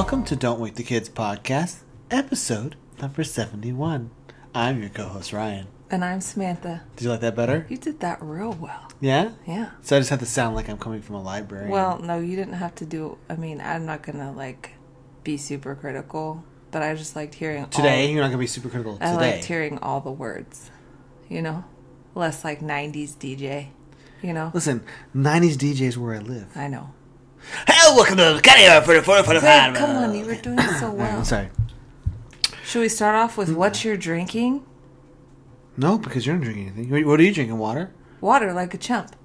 Welcome to Don't Wake the Kids Podcast, episode number 71. I'm your co-host, Ryan. And I'm Samantha. Did you like that better? You did that real well. Yeah? Yeah. So I just have to sound like I'm coming from a library. Well, no, you didn't have to do... I mean, I'm not going to, like, be super critical, but I just liked hearing today, you're not going to be super critical today. I liked hearing all the words, you know? Less like 90s DJ, you know? Listen, 90s DJ is where I live. I know. Hey, welcome to Kelly for the 445. Come on, you were doing so well. I'm sorry. Should we start off with what you're drinking? No, because you're not drinking anything. What are you drinking? Water? Water, like a chump.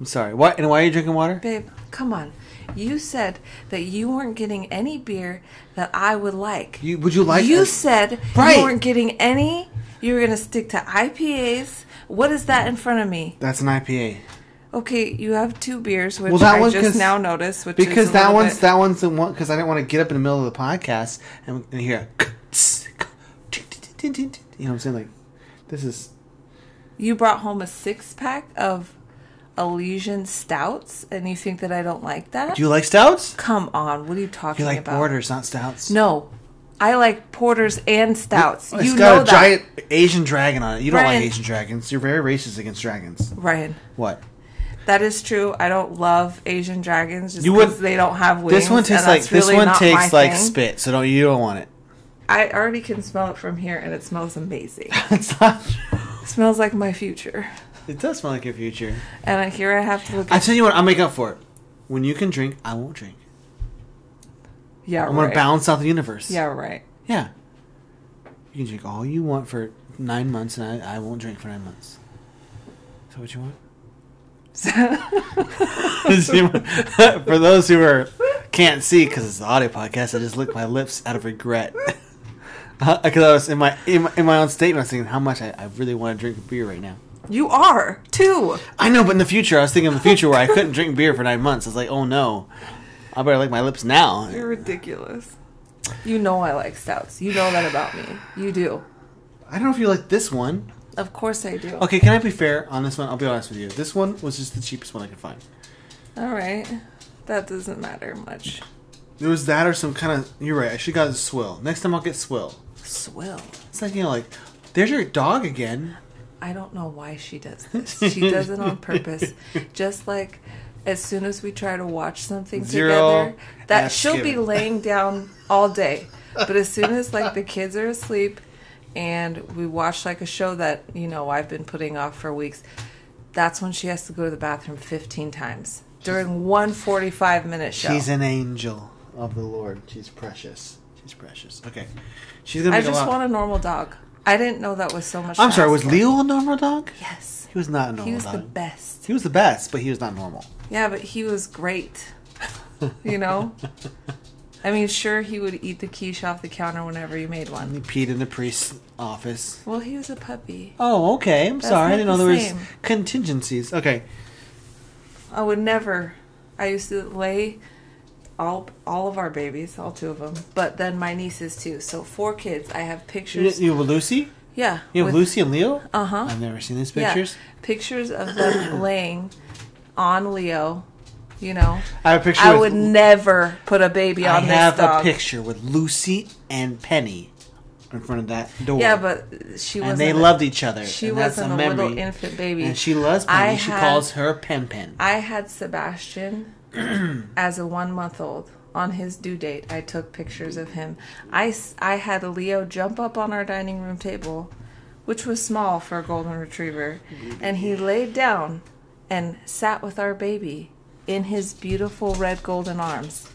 I'm sorry. What? And why are you drinking water? Babe, come on. You said that you weren't getting any beer that I would like. You weren't getting any. You were going to stick to IPAs. What is that in front of me? That's an IPA. Okay, you have two beers, which I just now noticed. Because that one's the one, because I didn't want to get up in the middle of the podcast and hear, you know what I'm saying? Like, this is... You brought home a six-pack of Elysian stouts, and you think that I don't like that? Do you like stouts? Come on, what are you talking about? You like porters, not stouts. No, I like porters and stouts. It's got a giant Asian dragon on it. You don't like Asian dragons. You're very racist against dragons. Ryan. What? That is true. I don't love Asian dragons just because they don't have wings. This one tastes like spit, so you don't want it. I already can smell it from here, and it smells amazing. It's not true. It smells like my future. It does smell like your future. And here I have to look. I tell you what, I'll make up for it. When you can drink, I won't drink. Yeah, I'm right. I'm going to balance out the universe. Yeah, right. Yeah. You can drink all you want for 9 months, and I won't drink for 9 months. Is that what you want? For those who can't see because it's an audio podcast, I just licked my lips out of regret because I was in my own statement. I was thinking how much I really want to drink a beer right now. You are too. I know, but in the future, I was thinking of the future where I couldn't drink beer for 9 months. I was like, oh no, I better lick my lips now. You're ridiculous. You know I like stouts. You know that about me. You do. I don't know if you like this one. Of course I do. Okay, can I be fair on this one? I'll be honest with you. This one was just the cheapest one I could find. All right. That doesn't matter much. It was that or some kind of... You're right. I should have got a swill. Next time I'll get swill. Swill? It's like, you know, like, there's your dog again. I don't know why she does this. She does it on purpose. Just like as soon as we try to watch something together, that she'll be laying down all day. But as soon as like the kids are asleep... And we watched like a show that, you know, I've been putting off for weeks. That's when she has to go to the bathroom 15 times during one 45-minute show. She's an angel of the Lord. She's precious. She's precious. Okay. She's gonna. I just want a normal dog. I didn't know that was so much. I'm sorry. Was Leo a normal dog? Yes. He was not a normal dog. He was the best. He was the best, but he was not normal. Yeah, but he was great. You know? I mean, sure, he would eat the quiche off the counter whenever you made one. And he peed in the priest's office. Well, he was a puppy. Oh, okay. Sorry. I didn't know there was contingencies. Okay. I would never. I used to lay all of our babies, all two of them, but then my nieces, too. So 4 kids. I have pictures. You have Lucy? Yeah. You have Lucy and Leo? Uh-huh. I've never seen these pictures. Yeah. Pictures of them laying on Leo. You know, I would never put a baby on this dog. I have a picture with Lucy and Penny in front of that door. Yeah, but she wasn't. And they loved each other. She wasn't a little infant baby. And she loves Penny. She calls her Pen Pen. I had Sebastian as a 1-month-old. On his due date, I took pictures of him. I had Leo jump up on our dining room table, which was small for a golden retriever. And he laid down and sat with our baby. In his beautiful red golden arms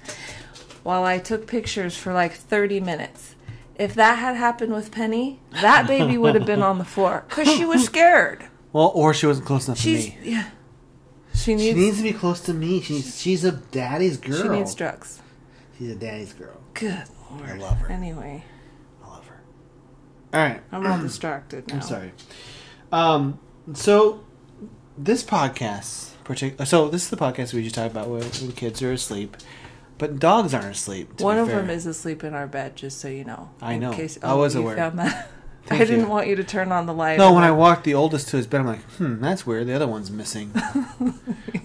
while I took pictures for like 30 minutes. If that had happened with Penny, that baby would have been on the floor because she was scared. Well, or she wasn't close enough to me. Yeah, she needs to be close to me. She's a daddy's girl. She needs drugs. She's a daddy's girl. Good Lord. I love her. Anyway. I love her. All right. I'm all distracted now. I'm sorry. So this podcast... So this is the podcast we just talked about when kids are asleep, but dogs aren't asleep. One of them is asleep in our bed, just so you know. I know. I was aware. I didn't want you to turn on the light. No, when I walked the oldest to his bed, I'm like, that's weird. The other one's missing,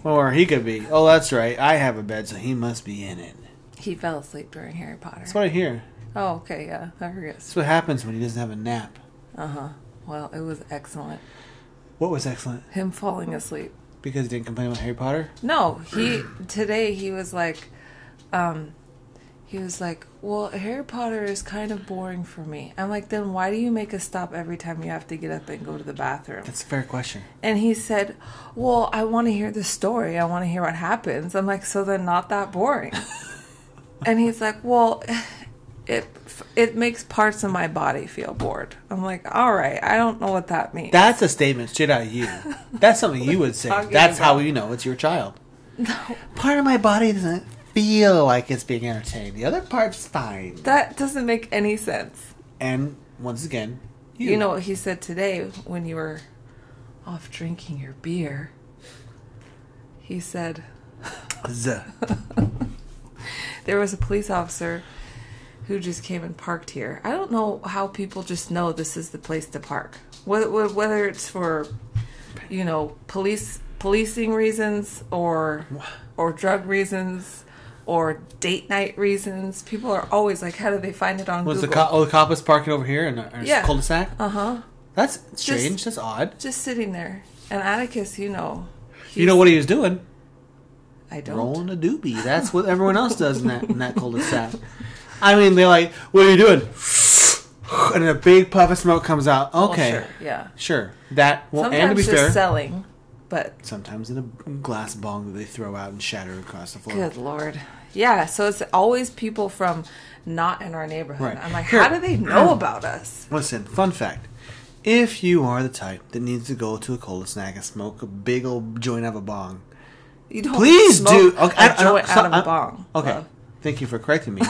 or he could be. Oh, that's right. I have a bed, so he must be in it. He fell asleep during Harry Potter. That's what I hear. Oh, okay, yeah. I forget. That's what happens when he doesn't have a nap. Uh-huh. Well, it was excellent. What was excellent? Him falling asleep. Because he didn't complain about Harry Potter? No. He was like, well, Harry Potter is kind of boring for me. I'm like, then why do you make us stop every time you have to get up and go to the bathroom? That's a fair question. And he said, well, I want to hear the story. I want to hear what happens. I'm like, so then not that boring. And he's like, well, it makes parts of my body feel bored. I'm like, all right, I don't know what that means. That's a statement straight out of you. That's something you would say. That's how you know it's your child. No. Part of my body doesn't feel like it's being entertained. The other part's fine. That doesn't make any sense. And once again, you know what he said today when you were off drinking your beer? He said there was a police officer who just came and parked here. I don't know how people just know this is the place to park. Whether it's for, you know, policing reasons or drug reasons or date night reasons. People are always like, how do they find it on Google? The cop was parking over here in a cul-de-sac? Uh-huh. That's strange. That's odd. Just sitting there. And Atticus, you know. You know what he was doing? I don't. Rolling a doobie. That's what everyone else does in that cul-de-sac. I mean, they're like, what are you doing? And a big puff of smoke comes out. Okay. Well, sure. Yeah. Sure. That will, and to be fair. Sometimes just selling, but. Sometimes in a glass bong that they throw out and shatter across the floor. Good Lord. Yeah, so it's always people from not in our neighborhood. Right. I'm like, how do they know about us? Listen, fun fact. If you are the type that needs to go to a cul-de-sac and smoke a big old joint out of a bong, you don't please smoke do. Okay, a joint out of a bong. Okay. Well, thank you for correcting me.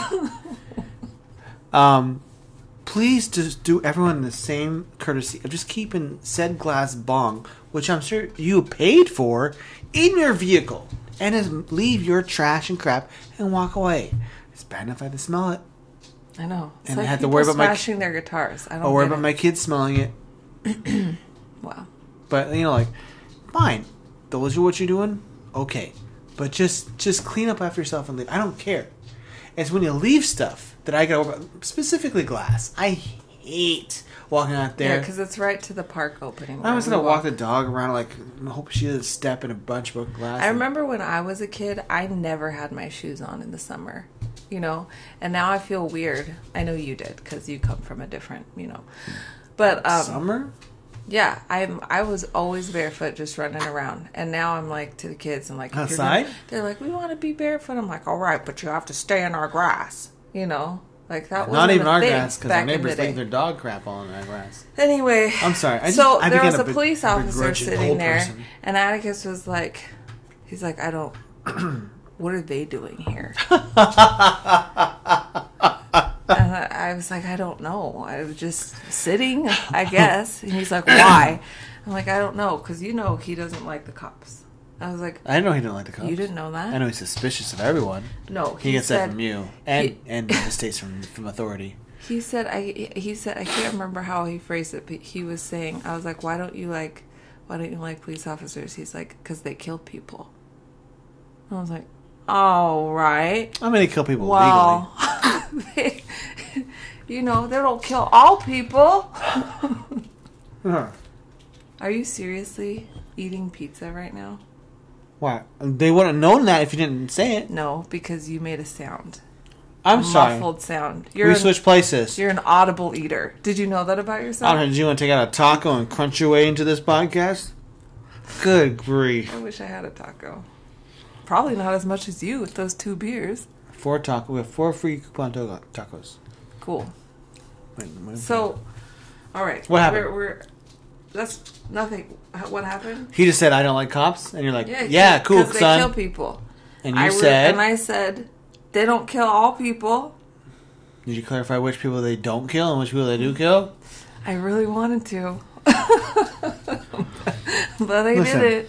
Please just do everyone the same courtesy of just keeping said glass bong, which I'm sure you paid for, in your vehicle. And just leave your trash and crap and walk away. It's bad enough I have to smell it. I know. It's, and like I have to worry about smashing their guitars. I don't worry about my kids smelling it. Wow. But, you know, like, fine. Those are what you're doing? Okay. But just clean up after yourself and leave. I don't care. It's when you leave stuff that I go, specifically glass. I hate walking out there. Yeah, because it's right to the park opening. I was going to walk the dog around, like, hope she doesn't step in a bunch of glass. I remember when I was a kid, I never had my shoes on in the summer, you know? And now I feel weird. I know you did, because you come from a different, you know. But summer? Yeah, I was always barefoot, just running around, and now I'm like to the kids, I'm like, outside. They're like, we want to be barefoot. I'm like, all right, but you have to stay in our grass, you know, like that. Yeah, not even our grass, because our neighbors leave their dog crap all in our grass. Anyway, I'm sorry. There was a police officer sitting there, and Atticus was like, he's like, I don't. What are they doing here? And I was like, I don't know. I was just sitting, I guess. And he's like, why? I'm like, I don't know. Because you know he doesn't like the cops. I was like... I know he didn't like the cops. You didn't know that? I know he's suspicious of everyone. No, he gets that from you. And states from authority. He said, I can't remember how he phrased it, but he was saying, I was like, why don't you like police officers? He's like, because they kill people. And I was like, all right. I mean, they kill people legally. You know, they don't kill all people. Are you seriously eating pizza right now? Why? They wouldn't have known that if you didn't say it. No, because you made a sound. I'm sorry. A muffled sound. We switched places. You're an audible eater. Did you know that about yourself? I don't know. Do you want to take out a taco and crunch your way into this podcast? Good grief. I wish I had a taco. Probably not as much as you with those 2 beers. 4 tacos. We have 4 free coupon tacos. Cool. Wait, so, all right. What happened? That's nothing. What happened? He just said, I don't like cops. And you're like, yeah cool, son. Because they kill people. And I said, they don't kill all people. Did you clarify which people they don't kill and which people they do kill? I really wanted to. But I did it.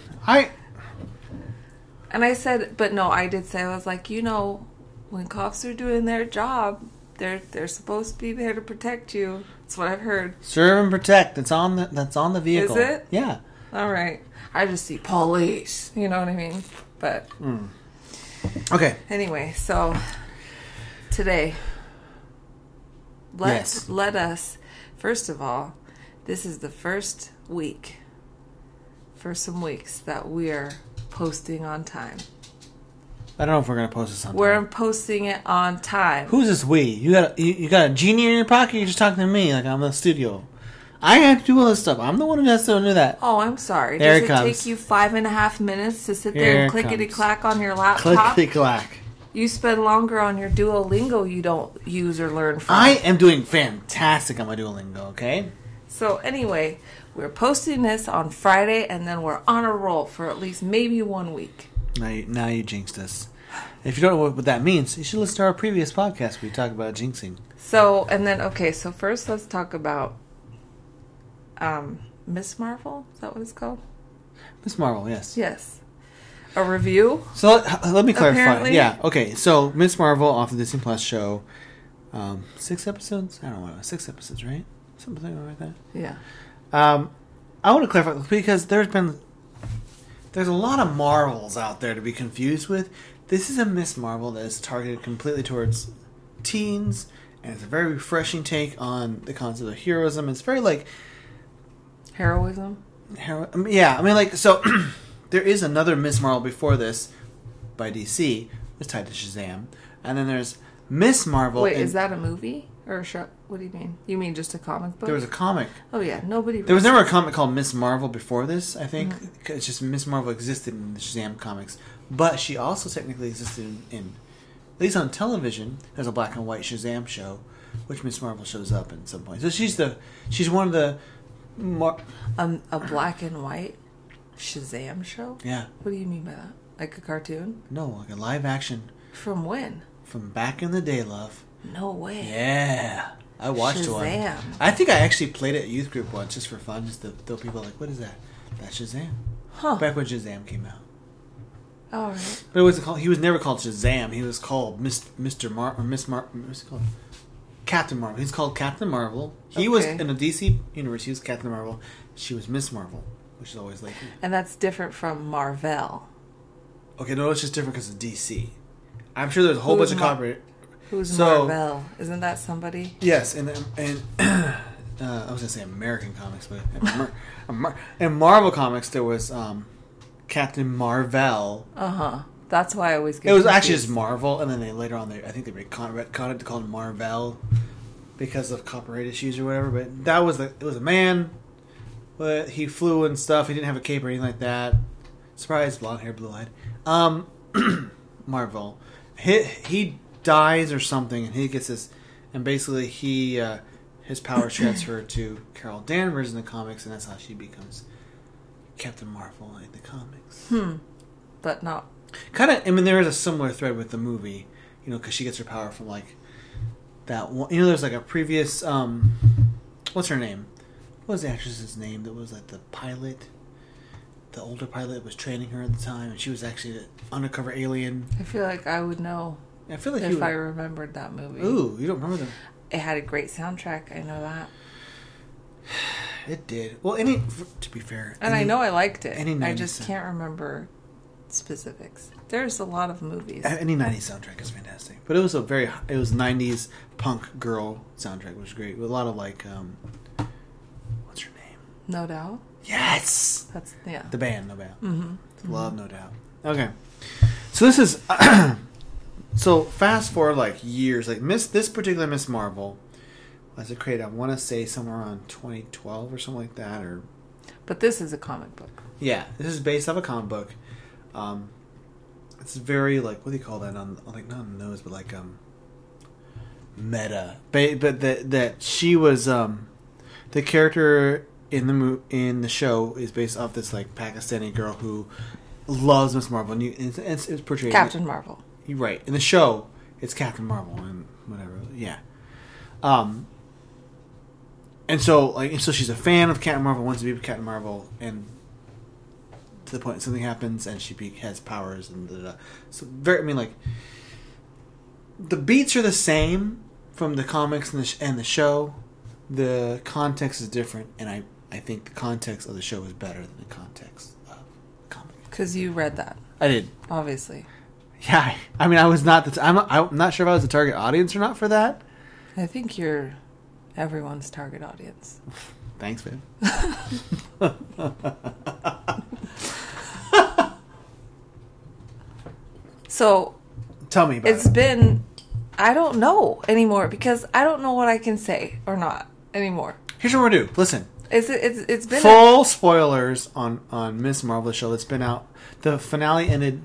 And I said, but no, I did say, I was like, you know... When cops are doing their job, they're supposed to be there to protect you. That's what I've heard. Serve and protect. That's on the vehicle. Is it? Yeah. All right. I just see police. You know what I mean? But okay. Anyway, so today. Let us. First of all, this is the first week for some weeks that we are posting on time. I don't know if we're going to post this on time. We're posting it on time. Who's this we? You got a genie in your pocket? You're just talking to me like I'm in the studio. I have to do all this stuff. I'm the one who has to do that. Oh, I'm sorry. There Does it comes. Take you 5.5 minutes to sit there and clickety-clack on your laptop? Clickety-clack. You spend longer on your Duolingo you don't use or learn from. I am doing fantastic on my Duolingo, okay? So anyway, we're posting this on Friday, and then we're on a roll for at least maybe 1 week. Now you jinxed us. If you don't know what that means, you should listen to our previous podcast where we talk about jinxing. So, and then, okay, so first let's talk about Ms. Marvel. Is that what it's called? Ms. Marvel, yes. Yes. A review? So, let me clarify. Apparently. Yeah, okay. So, Ms. Marvel off the Disney Plus show. 6 episodes? I don't know. 6 episodes, right? Something like that. Yeah. I want to clarify, because there's a lot of Marvels out there to be confused with. This is a Ms. Marvel that is targeted completely towards teens, and it's a very refreshing take on the concept of heroism. It's very like heroism. Yeah, I mean, like, so there is another Ms. Marvel before this by DC, was tied to Shazam, and then there's Ms. Marvel. Wait, is that a movie or a show? What do you mean? You mean just a comic book? There was a comic. Oh, yeah. Nobody... There was never a comic called Ms. Marvel before this, I think. Mm-hmm. It's just Ms. Marvel existed in the Shazam comics. But she also technically existed in at least on television, there's a black and white Shazam show, which Ms. Marvel shows up in some point. So she's one of the... a black and white Shazam show? Yeah. What do you mean by that? Like a cartoon? No, like a live action. From when? From back in the day, love. No way. Yeah. I watched Shazam. One. I think I actually played it at youth group once just for fun, just to throw people like, what is that? That's Shazam. Huh. Back when Shazam came out. All right. But it wasn't called, he was never called Shazam. He was called Mr. Marvel, or Miss Marvel, what's he called? Captain Marvel. He's called Captain Marvel. He was in the DC universe. He was Captain Marvel. She was Miss Marvel, which is always like. And that's different from Marvel. Okay, no, it's just different because of DC. I'm sure there's a whole bunch of copyright. Who's Marvel? Isn't that somebody? Yes, and I was gonna say American comics, but in Marvel comics there was Captain Marvel. Uh huh. That's why I always get. It was confused. Actually just Marvel, and then I think they retconned it to call it Marvel because of copyright issues or whatever. But that was it was a man, but he flew and stuff. He didn't have a cape or anything like that. Surprise! Blonde hair, blue eyed. Marvel. He dies or something, and he gets this, and basically his power transferred to Carol Danvers in the comics, and that's how she becomes Captain Marvel in the comics. But not kind of. I mean, there is a similar thread with the movie, you know, because she gets her power from like that one. You know, there's like a previous what's her name? What was the actress's name that was like the pilot? The older pilot was training her at the time, and she was actually an undercover alien. I feel like I would know. I feel like I remembered that movie. Ooh, you don't remember them. It had a great soundtrack. I know that. It did. Well, to be fair. And I know I liked it. I just can't remember specifics. There's a lot of movies. Any 90s soundtrack is fantastic. But it was 90s punk girl soundtrack, which was great. With a lot of like, what's her name? No Doubt. Yes! That's, yeah. The band, No Doubt. Mm-hmm. Love No Doubt. Okay. So this is... So fast forward like years, like this particular Ms. Marvel as a creator, I want to say somewhere around 2012 or something like that, or. But this is a comic book. Yeah, this is based off a comic book. It's very like, what do you call that? Like not on the nose, but like meta. But that she was the character in the show is based off this like Pakistani girl who loves Ms. Marvel, and it's portrayed Captain Marvel. You're right. In the show, it's Captain Marvel and whatever. Yeah. And so she's a fan of Captain Marvel, wants to be Captain Marvel, and to the point something happens and she has powers and da-da-da. So the beats are the same from the comics and the show. The context is different, and I think the context of the show is better than the context of the comic. Because you read that. I did. Obviously. Yeah, I mean, I was not. I'm not sure if I was the target audience or not for that. I think you're everyone's target audience. Thanks, babe. So, tell me about it. It's been, I don't know anymore because I don't know what I can say or not anymore. Here's what we're going to do. Listen. It's been full spoilers on Ms. Marvel show that's been out. The finale ended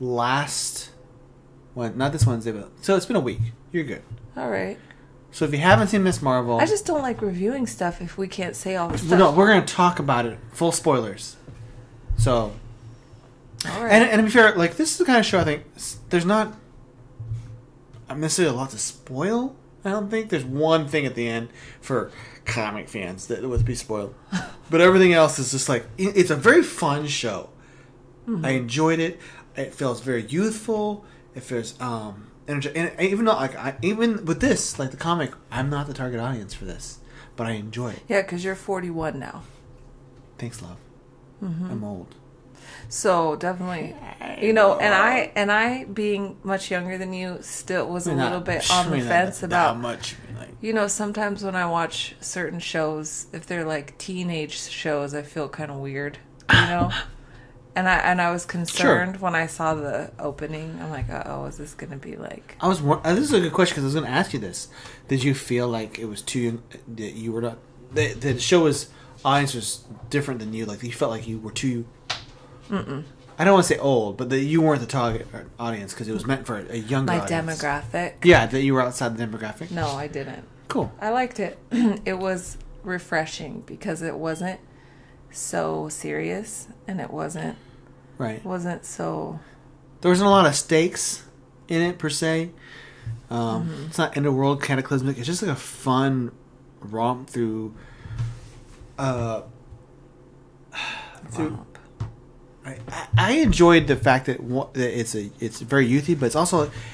last, well, not this Wednesday, but so it's been a week. You're good. All right. So if you haven't seen Ms. Marvel. I just don't like reviewing stuff if we can't say all the stuff. No, we're going to talk about it. Full spoilers. So. All right. And to be fair, like, this is the kind of show I think there's not necessarily a lot to spoil. I don't think there's one thing at the end for comic fans that would be spoiled, but everything else is just like it's a very fun show. Mm-hmm. I enjoyed it. It feels very youthful. It feels energy. And even though even with this, like the comic, I'm not the target audience for this, but I enjoy it. Yeah, because you're 41 now. Thanks, love. Mm-hmm. I'm old. So definitely, you know, and I being much younger than you still was a little bit on the fence about much. You know, sometimes when I watch certain shows, if they're like teenage shows, I feel kind of weird, you know. and I was concerned when I saw the opening. I'm like, oh, is this going to be like? This is a good question because I was going to ask you this. Did you feel like it was too young, that you were not? The show was audience was different than you. Like you felt like you were too. Mm-mm. I don't want to say old, but that you weren't the target audience because it was meant for a younger audience. My demographic. Yeah, that you were outside the demographic. No, I didn't. Cool. I liked it. It was refreshing because it wasn't so serious and it wasn't so. There wasn't a lot of stakes in it per se. Mm-hmm. It's not end of world cataclysmic. It's just like a fun romp through. I enjoyed the fact that it's very youthy, but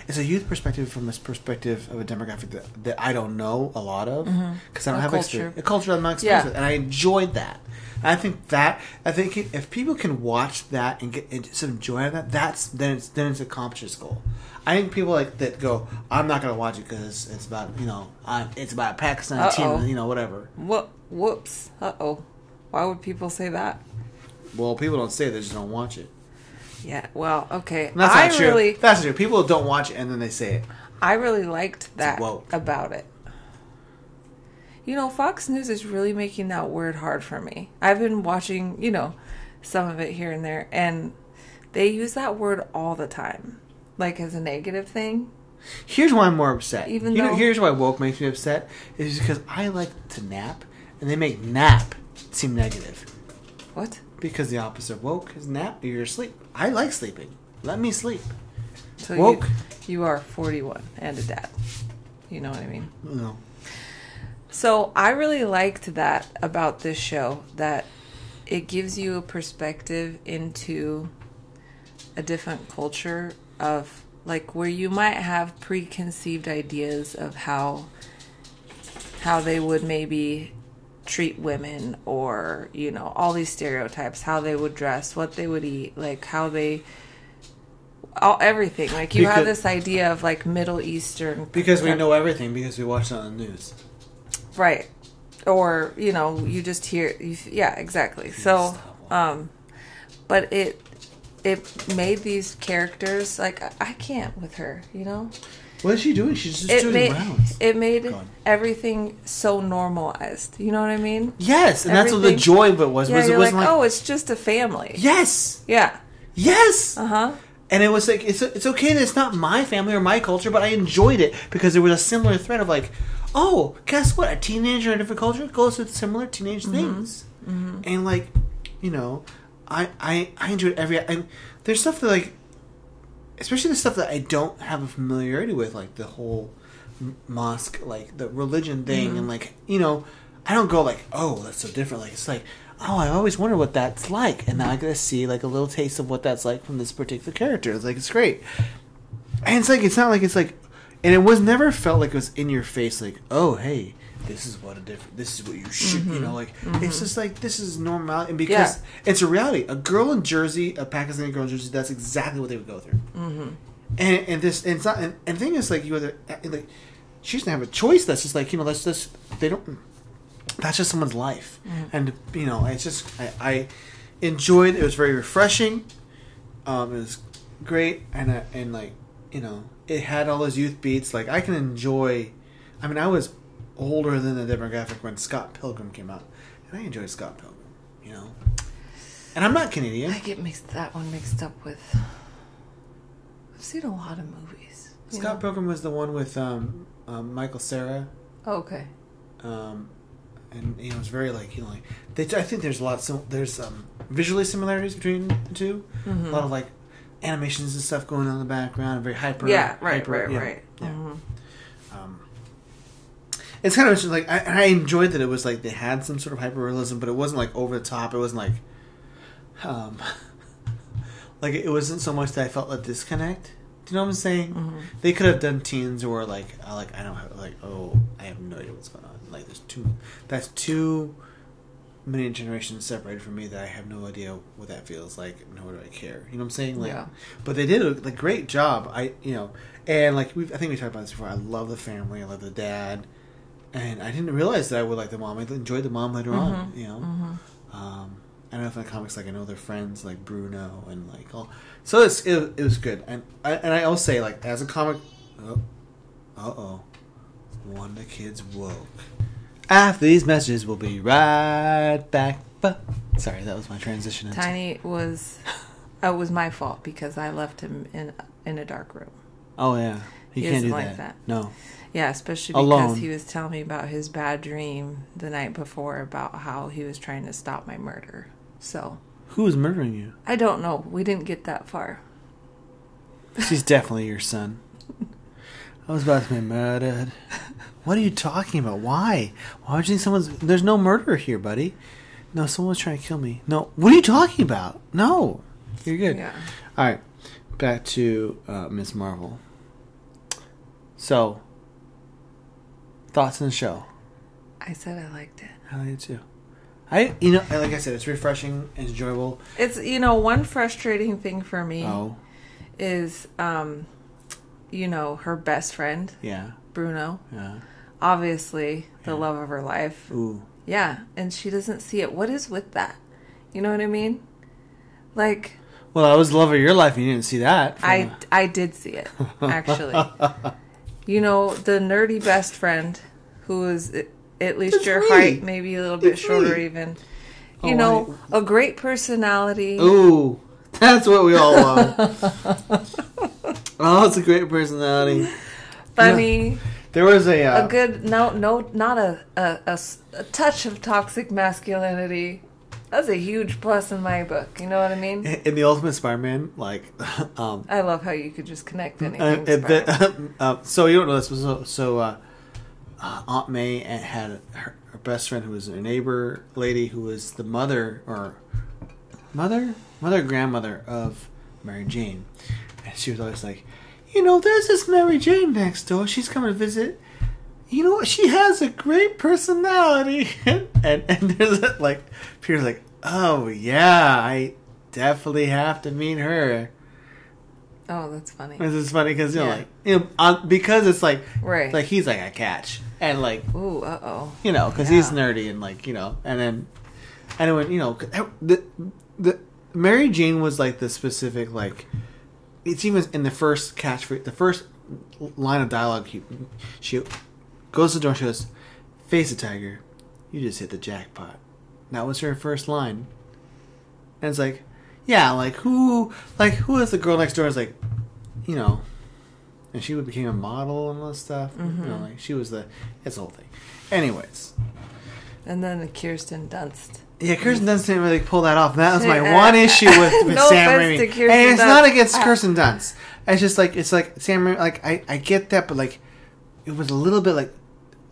it's a youth perspective from this perspective of a demographic that I don't know a lot of because mm-hmm. I don't have culture. A culture I'm not experienced with, and I enjoyed that. I think if people can watch that and get some joy out of that, then it's accomplished its goal. I think people like that go, I'm not going to watch it because it's about it's about Pakistan team, whatever. Whoops. Why would people say that? Well, people don't say it, they just don't watch it. Yeah, well, okay. And that's not true. That's not true. People don't watch it and then they say it. I really liked that about it. You know, Fox News is really making that word hard for me. I've been watching, some of it here and there, and they use that word all the time, like as a negative thing. Here's why I'm more upset. Here's why woke makes me upset, is because I like to nap, and they make nap seem negative. What? Because the opposite of woke is nap. You're asleep. I like sleeping. Let me sleep. So woke. You are 41 and a dad. You know what I mean? No. So I really liked that about this show, that it gives you a perspective into a different culture of like where you might have preconceived ideas of how they would maybe treat women or all these stereotypes, how they would dress, what they would eat, like how they everything, like you have this idea of like Middle Eastern because we know everything because we watch it on the news, right? Or you just hear exactly. So but it made these characters like I can't with her, What is she doing? She's just doing rounds. It made everything so normalized. You know what I mean? Yes, and that's what the joy of it was. Yeah, it wasn't like, oh, it's just a family. Yes. Yeah. Yes. Uh-huh. And it was like, it's okay that it's not my family or my culture, but I enjoyed it because there was a similar thread of like, oh, guess what? A teenager in a different culture goes through similar teenage things. Mm-hmm. And like, I enjoyed there's stuff that like, especially the stuff that I don't have a familiarity with, like the whole mosque, like the religion thing, mm-hmm. and like, I don't go like, oh, that's so different. Like, it's like, oh, I always wonder what that's like. And now I get to see like a little taste of what that's like from this particular character. It's like, it's great. And it's like, it's not like it's like, And it was never felt like it was in your face, like, oh, hey, this is what you should, you know, like, it's just like, this is normal. And because it's a reality. A girl in Jersey, a Pakistani girl in Jersey, that's exactly what they would go through. And the thing is, like, you either, like, she doesn't have a choice. That's just like, you know, that's just, they don't, that's just someone's life. And, you know, it's just, I enjoyed it. It was very refreshing. It was great. And like, you know, it had all those youth beats. Like, I can enjoy, I mean, I was older than the demographic when Scott Pilgrim came out, and I enjoyed Scott Pilgrim, you know. And I'm not Canadian. I get mixed up with. I've seen a lot of movies. Scott Pilgrim was the one with Michael Cera. Oh, okay. And you know, it's very like, you know, like I think there's there's visually similarities between the two. A lot of like animations and stuff going on in the background. Very hyper. Yeah. Right. Yeah. It's kind of interesting, like, I enjoyed that it was, like, they had some sort of hyper-realism, but it wasn't, like, over the top. It wasn't, like, like, it wasn't so much that I felt a disconnect. Do you know what I'm saying? They could have done teens where, like I don't have, like, oh, I have no idea what's going on. Like, that's too many generations separated from me that I have no idea what that feels like, nor do I care. You know what I'm saying? Like, yeah. But they did a great job, you know. And, like, I think we talked about this before. I love the family. I love the dad. And I didn't realize that I would like the mom. I enjoyed the mom later on, you know. I don't know if in the comics, like, I know their friends, like Bruno and, like, all. So it was good. And I always say, like, as a comic, when the kids woke. After these messages, we'll be right back. Sorry, that was my transition. Tiny was my fault because I left him in a dark room. Oh, yeah. He can't do that. Like that. No. Yeah, especially because he was telling me about his bad dream the night before about how he was trying to stop my murder. So who was murdering you? I don't know. We didn't get that far. She's definitely your son. I was about to be murdered. What are you talking about? Why? Why would you think there's no murder here, buddy. No, someone's trying to kill me. No. What are you talking about? No. You're good. Yeah. All right. Back to Ms. Marvel. So, thoughts on the show? I said I liked it. I liked it too. You know, like I said, it's refreshing, it's enjoyable. It's, you know, one frustrating thing for me is, you know, her best friend. Yeah. Bruno. Yeah. Obviously, the love of her life. Ooh. Yeah, and she doesn't see it. What is with that? You know what I mean? Like. Well, I was the love of your life, and you didn't see that. I did see it, actually. You know, the nerdy best friend who is at least it's your height, maybe a little bit shorter even. You know, a great personality. Ooh, that's what we all want. It's a great personality. Funny. Yeah. There was a good, not a touch of toxic masculinity. That's a huge plus in my book. You know what I mean? In the Ultimate Spider-Man, like, I love how you could just connect anything to Spider-Man. So you don't know this, so Aunt May had her best friend who was her neighbor lady, who was the grandmother of Mary Jane, and she was always like, you know, there's this Mary Jane next door. She's coming to visit. You know what? She has a great personality. and there's like, Peter's like, oh, yeah, I definitely have to meet her. Oh, that's funny. This is funny because, you know, like, you know, because it's like, right. Like, he's like a catch. And like, ooh, uh-oh. You know, because he's nerdy and like, you know, and then when, you know, the Mary Jane was like the specific, like, it's even in the first catchphrase, the first line of dialogue, she goes to the door and she goes, face a tiger, you just hit the jackpot. That was her first line. And it's like, yeah, who is the girl next door? It's like, you know, and she became a model and all this stuff. You know, like she was it's the whole thing. Anyways. And then Kirsten Dunst. Yeah, Kirsten Dunst didn't really pull that off. And that was my one issue with no Sam Raimi. To Kirsten and it's Dunst. Not against Kirsten Dunst. It's just like, Sam Raimi, like, I get that, but like, it was a little bit like,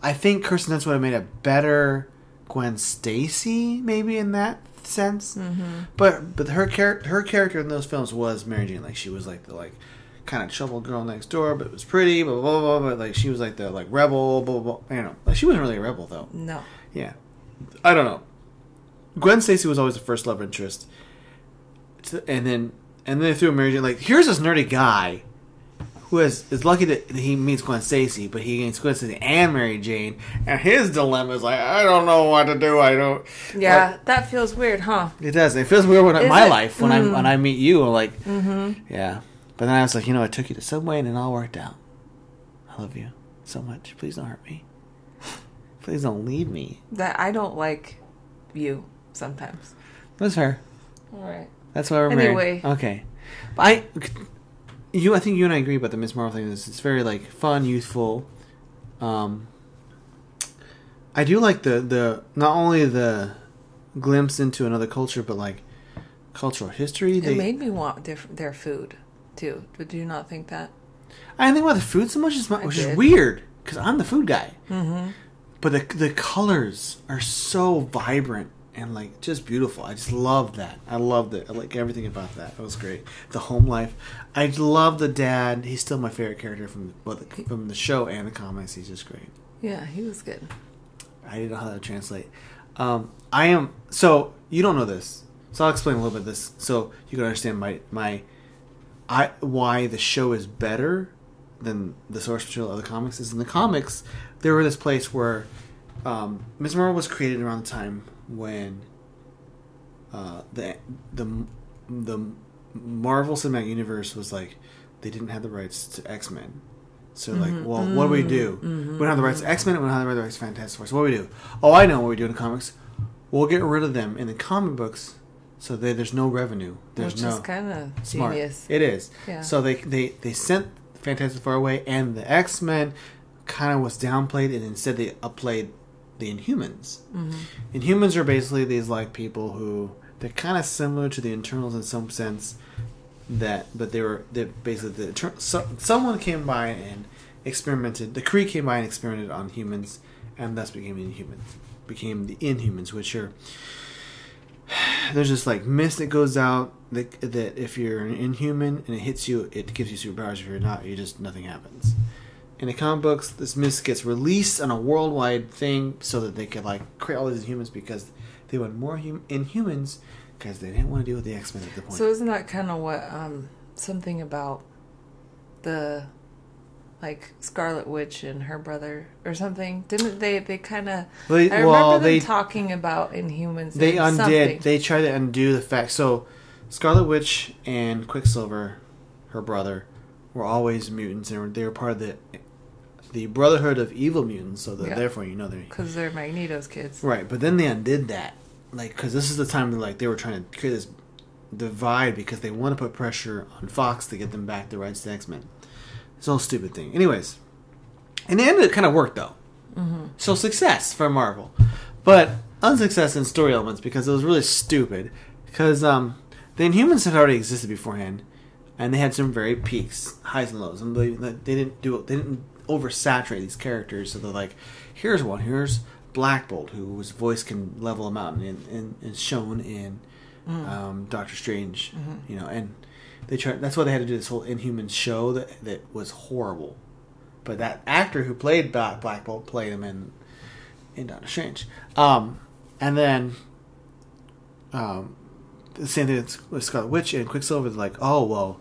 I think Kirsten Dunst would have made a better Gwen Stacy, maybe in that sense. But her character in those films was Mary Jane. Like she was like the kind of troubled girl next door, but it was pretty, blah, blah, blah, blah. Like, she was, like, the, like, rebel, blah, blah, blah. I don't know. Like, she wasn't really a rebel, though. No. Yeah. I don't know. Gwen Stacy was always the first love interest. And then they threw a Mary Jane, like, here's this nerdy guy who is lucky that he meets Gwen Stacy, but he meets Gwen Stacy and Mary Jane, and his dilemma is like, I don't know what to do, I don't... Yeah, like, that feels weird, huh? It does. It feels weird in my life when I meet you, like, mm-hmm. Yeah. But then I was like, you know, I took you to Subway, and it all worked out. I love you so much. Please don't hurt me. Please don't leave me. That I don't like you sometimes. That's her. All right. That's why we're married. Okay. But I think you and I agree about the Ms. Marvel thing. It's very, like, fun, youthful. I do like the not only the glimpse into another culture, but, like, cultural history. It made me want their food, too. Did you not think that? I didn't think about the food so much, which is weird, because I'm the food guy. Mm-hmm. But the colors are so vibrant. And, like, just beautiful. I just love that. I loved it. I like everything about that. That was great. The home life. I love the dad. He's still my favorite character from the show and the comics. He's just great. Yeah, he was good. I didn't know how that would translate. So, you don't know this. So I'll explain a little bit of this so you can understand why the show is better than the source material of the comics is. In the comics, there were this place where Ms. Marvel was created around the time when the Marvel Cinematic Universe was like, they didn't have the rights to X-Men. So, mm-hmm. like, well, what do we do? Mm-hmm. We don't have the rights to X-Men, and we don't have the rights to Fantastic Four. So what do we do? Oh, I know what we do in the comics. We'll get rid of them in the comic books so there's no revenue. Which is kind of genius. It is. Yeah. So they sent Fantastic Four away, and the X-Men kind of was downplayed, and instead they upplayed the Inhumans. Mm-hmm. Inhumans are basically these, like, people who they're kind of similar to the Internals in some sense, someone came by and experimented. The Kree came by and experimented on humans, and thus became the Inhumans, which are there's this, like, mist that goes out that if you're an Inhuman and it hits you, it gives you superpowers. If you're not, you just nothing happens. In the comic books, this mist gets released on a worldwide thing so that they could, like, create all these Inhumans because they want more Inhumans because they didn't want to deal with the X-Men at the point. So isn't that kind of what something about the, like, Scarlet Witch and her brother or something? Didn't they kind of... I remember them talking about Inhumans. They undid. Something. They tried to undo the fact. So Scarlet Witch and Quicksilver, her brother, were always mutants, and they were part of the Brotherhood of Evil Mutants, so that therefore you know they're... Because they're Magneto's kids. Right, but then they undid that. Like, because this is the time where, like, they were trying to create this divide because they want to put pressure on Fox to get them back the rights to X-Men. It's a whole stupid thing. Anyways, in the end, it kind of worked, though. Mm-hmm. So success for Marvel. But unsuccess in story elements because it was really stupid. Because the Inhumans had already existed beforehand, and they had some very peaks, highs and lows. And they didn't oversaturate these characters, so they're like, here's one, here's Black Bolt, whose voice can level him out and is shown in Doctor Strange, mm-hmm. you know, and they tried. That's why they had to do this whole Inhuman show that was horrible, but that actor who played Black Bolt played him in Doctor Strange, and then the same thing with Scarlet Witch and Quicksilver. They're like, oh well,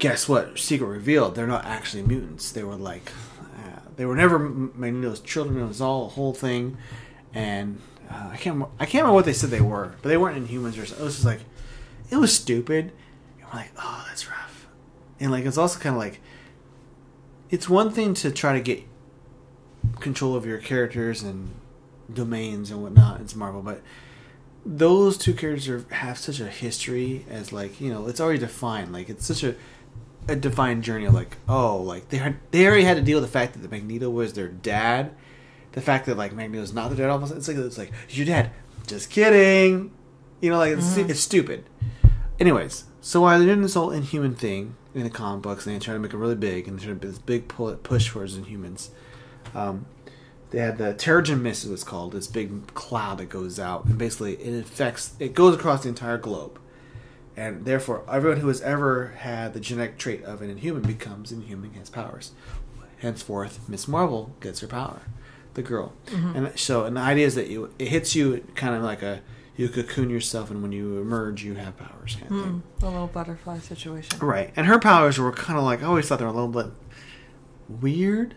guess what? Secret revealed. They're not actually mutants. They were like, they were never Magneto's children. It was all a whole thing, and I can't remember what they said they were, but they weren't Inhumans or something. It was just like, it was stupid. And we're like, oh, that's rough. And, like, it's also kind of like, it's one thing to try to get control of your characters and domains and whatnot. It's Marvel, but those two characters have such a history as, like, you know, it's already defined. Like, it's such a defined journey of, like, oh, like, they already had to deal with the fact that the Magneto was their dad. The fact that, like, Magneto's not their dad. Almost, it's like your dad. Just kidding. You know, like, it's stupid. Anyways, so while they're doing this whole Inhuman thing in the comic books, and they try to make it really big, and they try to this big push for Inhumans, they had the Terrigen Mist, it was called, this big cloud that goes out, and basically it goes across the entire globe. And therefore, everyone who has ever had the genetic trait of an Inhuman becomes Inhuman, has powers. Henceforth, Ms. Marvel gets her power, the girl. Mm-hmm. And so, and the idea is that it hits you kind of like you cocoon yourself, and when you emerge, you have powers. Kind of thing. The little butterfly situation. Right. And her powers were kind of like, I always thought they were a little bit weird.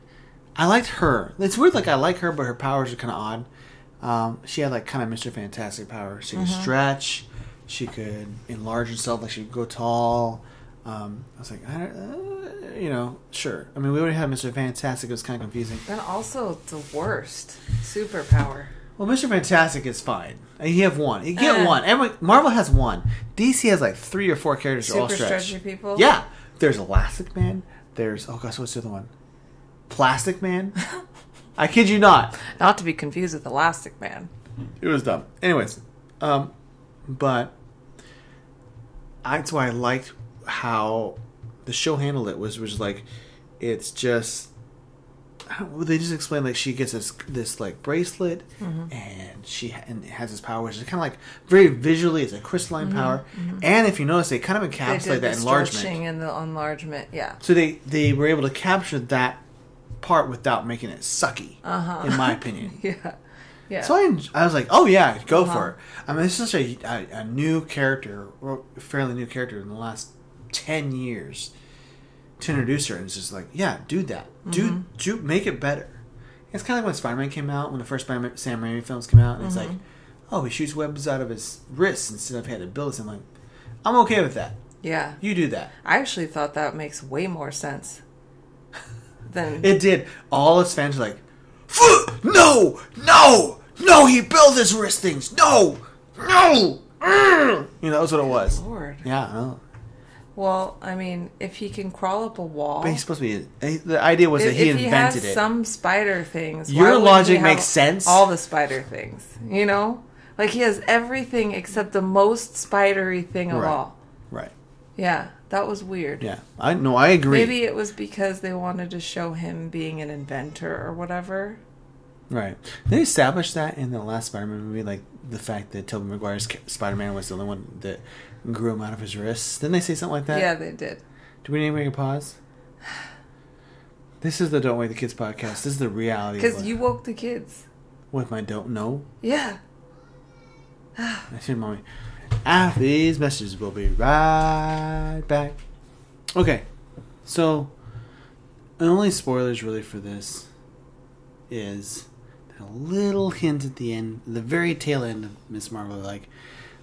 I liked her. It's weird, like I like her, but her powers are kind of odd. She had like kind of Mr. Fantastic power. She could stretch. She could enlarge herself, like she could go tall. I was like, sure. I mean, we already had Mr. Fantastic. It was kind of confusing. And also the worst superpower. Well, Mr. Fantastic is fine. You have one. You get one. Marvel has one. DC has like 3 or 4 characters that are all stretch. Super stretchy people? Yeah. There's Elastic Man. There's, oh gosh, what's the other one? Plastic Man? I kid you not. Not to be confused with Elastic Man. It was dumb. Anyways, but... That's why I liked how the show handled it. Was like, it's just they just explained like she gets this like bracelet, and it has this power, which is kind of like very visually, it's a crystalline power. Mm-hmm. And if you notice, they kind of encapsulate that enlargement. Stretching and the enlargement, yeah. So they were able to capture that part without making it sucky, in my opinion. Yeah. Yeah. So I was like, oh yeah, go for it. I mean, this is a new character, or a fairly new character in the last 10 years to introduce her. And it's just like, yeah, do that. Do make it better. It's kind of like when Spider-Man came out, when the first Sam Raimi films came out. And it's like, oh, he shoots webs out of his wrists instead of head of bullets. I'm like, I'm okay with that. Yeah. You do that. I actually thought that makes way more sense than... It did. All his fans were like, No! He built his wrist things. No! You know, that's what it was. Lord. Yeah, I know. Well, I mean, if he can crawl up a wall, but he's supposed to be. The idea was that he invented it. If he has some spider things, your logic makes sense. All the spider things, you know, like he has everything except the most spidery thing of all. Right. Yeah, that was weird. Yeah, I agree. Maybe it was because they wanted to show him being an inventor or whatever. Right. They established that in the last Spider-Man movie, like the fact that Tobey Maguire's Spider-Man was the only one that grew him out of his wrists. Didn't they say something like that? Yeah, they did. Do we need to make a pause? This is the Don't Wake the Kids podcast. This is the reality. Because you woke the kids. With my don't know? Yeah. I said, Mommy. After these messages, we'll be right back. Okay. So, the only spoilers really for this is... a little hint at the end, the very tail end of Ms. Marvel, like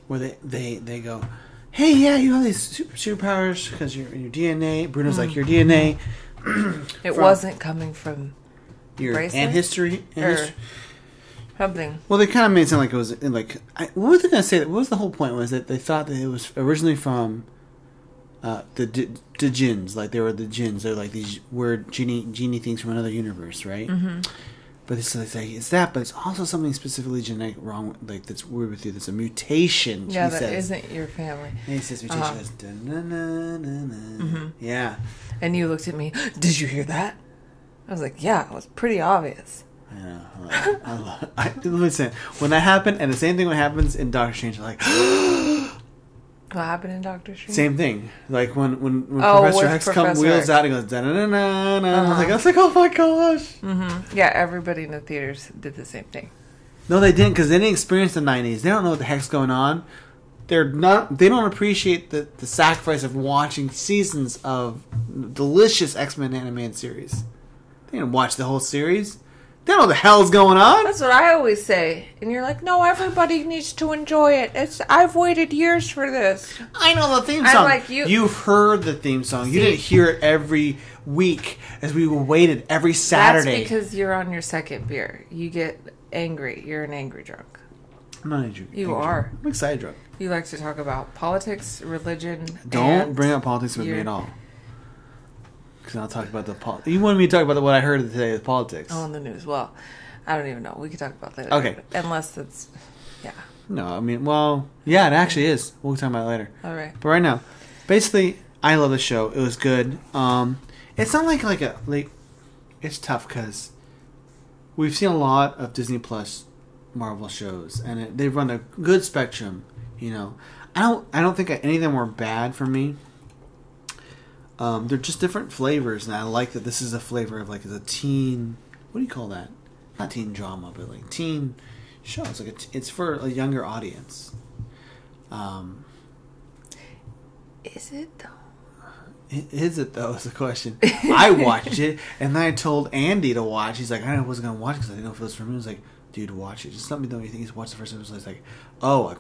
where they go, hey, yeah, you have these superpowers because your DNA. Bruno's like, your DNA. It wasn't coming from your bracelet? History. Something. Well, they kind of made it sound like it was what was they going to say? What was the whole point? Was that they thought that it was originally from the djinns, like they were the djinns. They're like these weird genie things from another universe, right? Mm-hmm. But it's that, but it's also something specifically genetic wrong, like that's weird with you. There's a mutation. Yeah, that says. Isn't your family. And he says mutation. Goes, Yeah. And you looked at me. Did you hear that? I was like, yeah, it was pretty obvious. Yeah. I listen, when that happened, and the same thing when happens in Doctor Strange, like. What happened in Doctor Strange? Same thing. Like when Professor X comes wheels out and goes da na na na. I was like, oh my gosh. Mm-hmm. Yeah, everybody in the theaters did the same thing. No, they didn't, because they didn't experience the 90s. They don't know what the heck's going on. They don't appreciate the sacrifice of watching seasons of delicious X-Men animated series. They didn't watch the whole series. They don't know what the hell's going on. That's what I always say. And you're like, no, everybody needs to enjoy it. I've waited years for this. I know the theme song. I'm like, you've heard the theme song. See? You didn't hear it every week as we waited every Saturday. That's because you're on your second beer. You get angry. You're an angry drunk. I'm not angry. You are. Drunk. I'm excited drunk. You like to talk about politics, religion. Don't bring up politics with me at all. Because I'll talk about the politics. You wanted me to talk about what I heard today, the politics. Oh, on the news. Well, I don't even know. We could talk about that. Okay. Unless it's, yeah. No, I mean, well, yeah, it actually is. We'll talk about it later. All right. But right now, basically, I love the show. It was good. It's not like it's tough because we've seen a lot of Disney Plus Marvel shows, and they've run a good spectrum, you know. I don't think any of them were bad for me. They're just different flavors, and I like that this is a flavor of like the teen. What do you call that? Not teen drama, but like teen show. It's like it's for a younger audience. Is it though? Is it though? Is the question. I watched it, and then I told Andy to watch. He's like, I wasn't gonna watch because I didn't know if it was for me. I was like, dude, watch it. Just let me know what you think. He's watched the first episode. He's like, oh,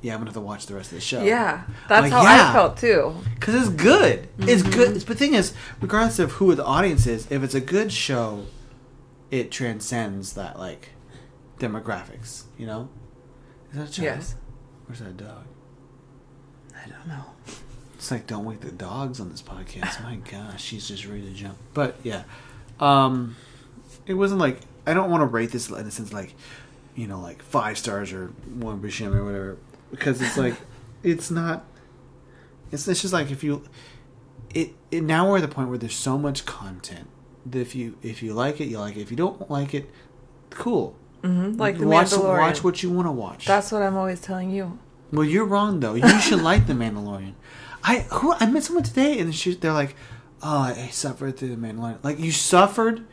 yeah, I'm gonna have to watch the rest of the show. Yeah, that's like, how I felt too. Because it's good. Mm-hmm. It's good. But the thing is, regardless of who the audience is, if it's a good show, it transcends that like demographics. You know? Is that a child? Yes. Where's that dog? I don't know. It's like, don't wake the dogs on this podcast. My gosh, she's just ready to jump. But, yeah. It wasn't like... I don't want to rate this in a sense like, you know, like 5 stars or 1 Bisham or whatever. Because it's like... it's not... It's just like if you... Now we're at the point where there's so much content that if you like it, you like it. If you don't like it, cool. Mm-hmm. Like The Mandalorian. Watch what you want to watch. That's what I'm always telling you. Well, you're wrong, though. You should like The Mandalorian. I met someone today, and they're like, "Oh, I suffered through The Mandalorian." Like, you suffered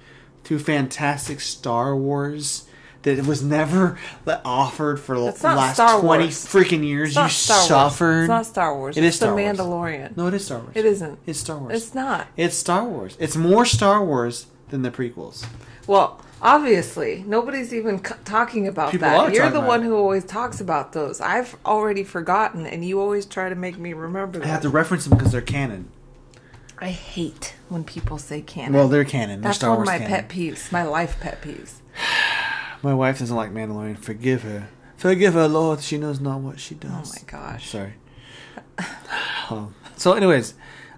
through fantastic Star Wars that was never offered for the last Star 20 Wars. Freaking years. You suffered. It's not Star Wars. It's Star The Wars. Mandalorian. No, it is Star Wars. It isn't. It's Star Wars. It's not. It's Star Wars. It's more Star Wars than the prequels. Well, obviously, nobody's even talking about People that. You're the one who always talks about those. I've already forgotten, and you always try to make me remember them. I have to reference them because they're canon. I hate when people say canon. Well, they're canon. That's Star Wars one of my pet peeves, my life pet peeves. My wife doesn't like Mandalorian. Forgive her. Forgive her, Lord. She knows not what she does. Oh, my gosh. Sorry. So, anyways,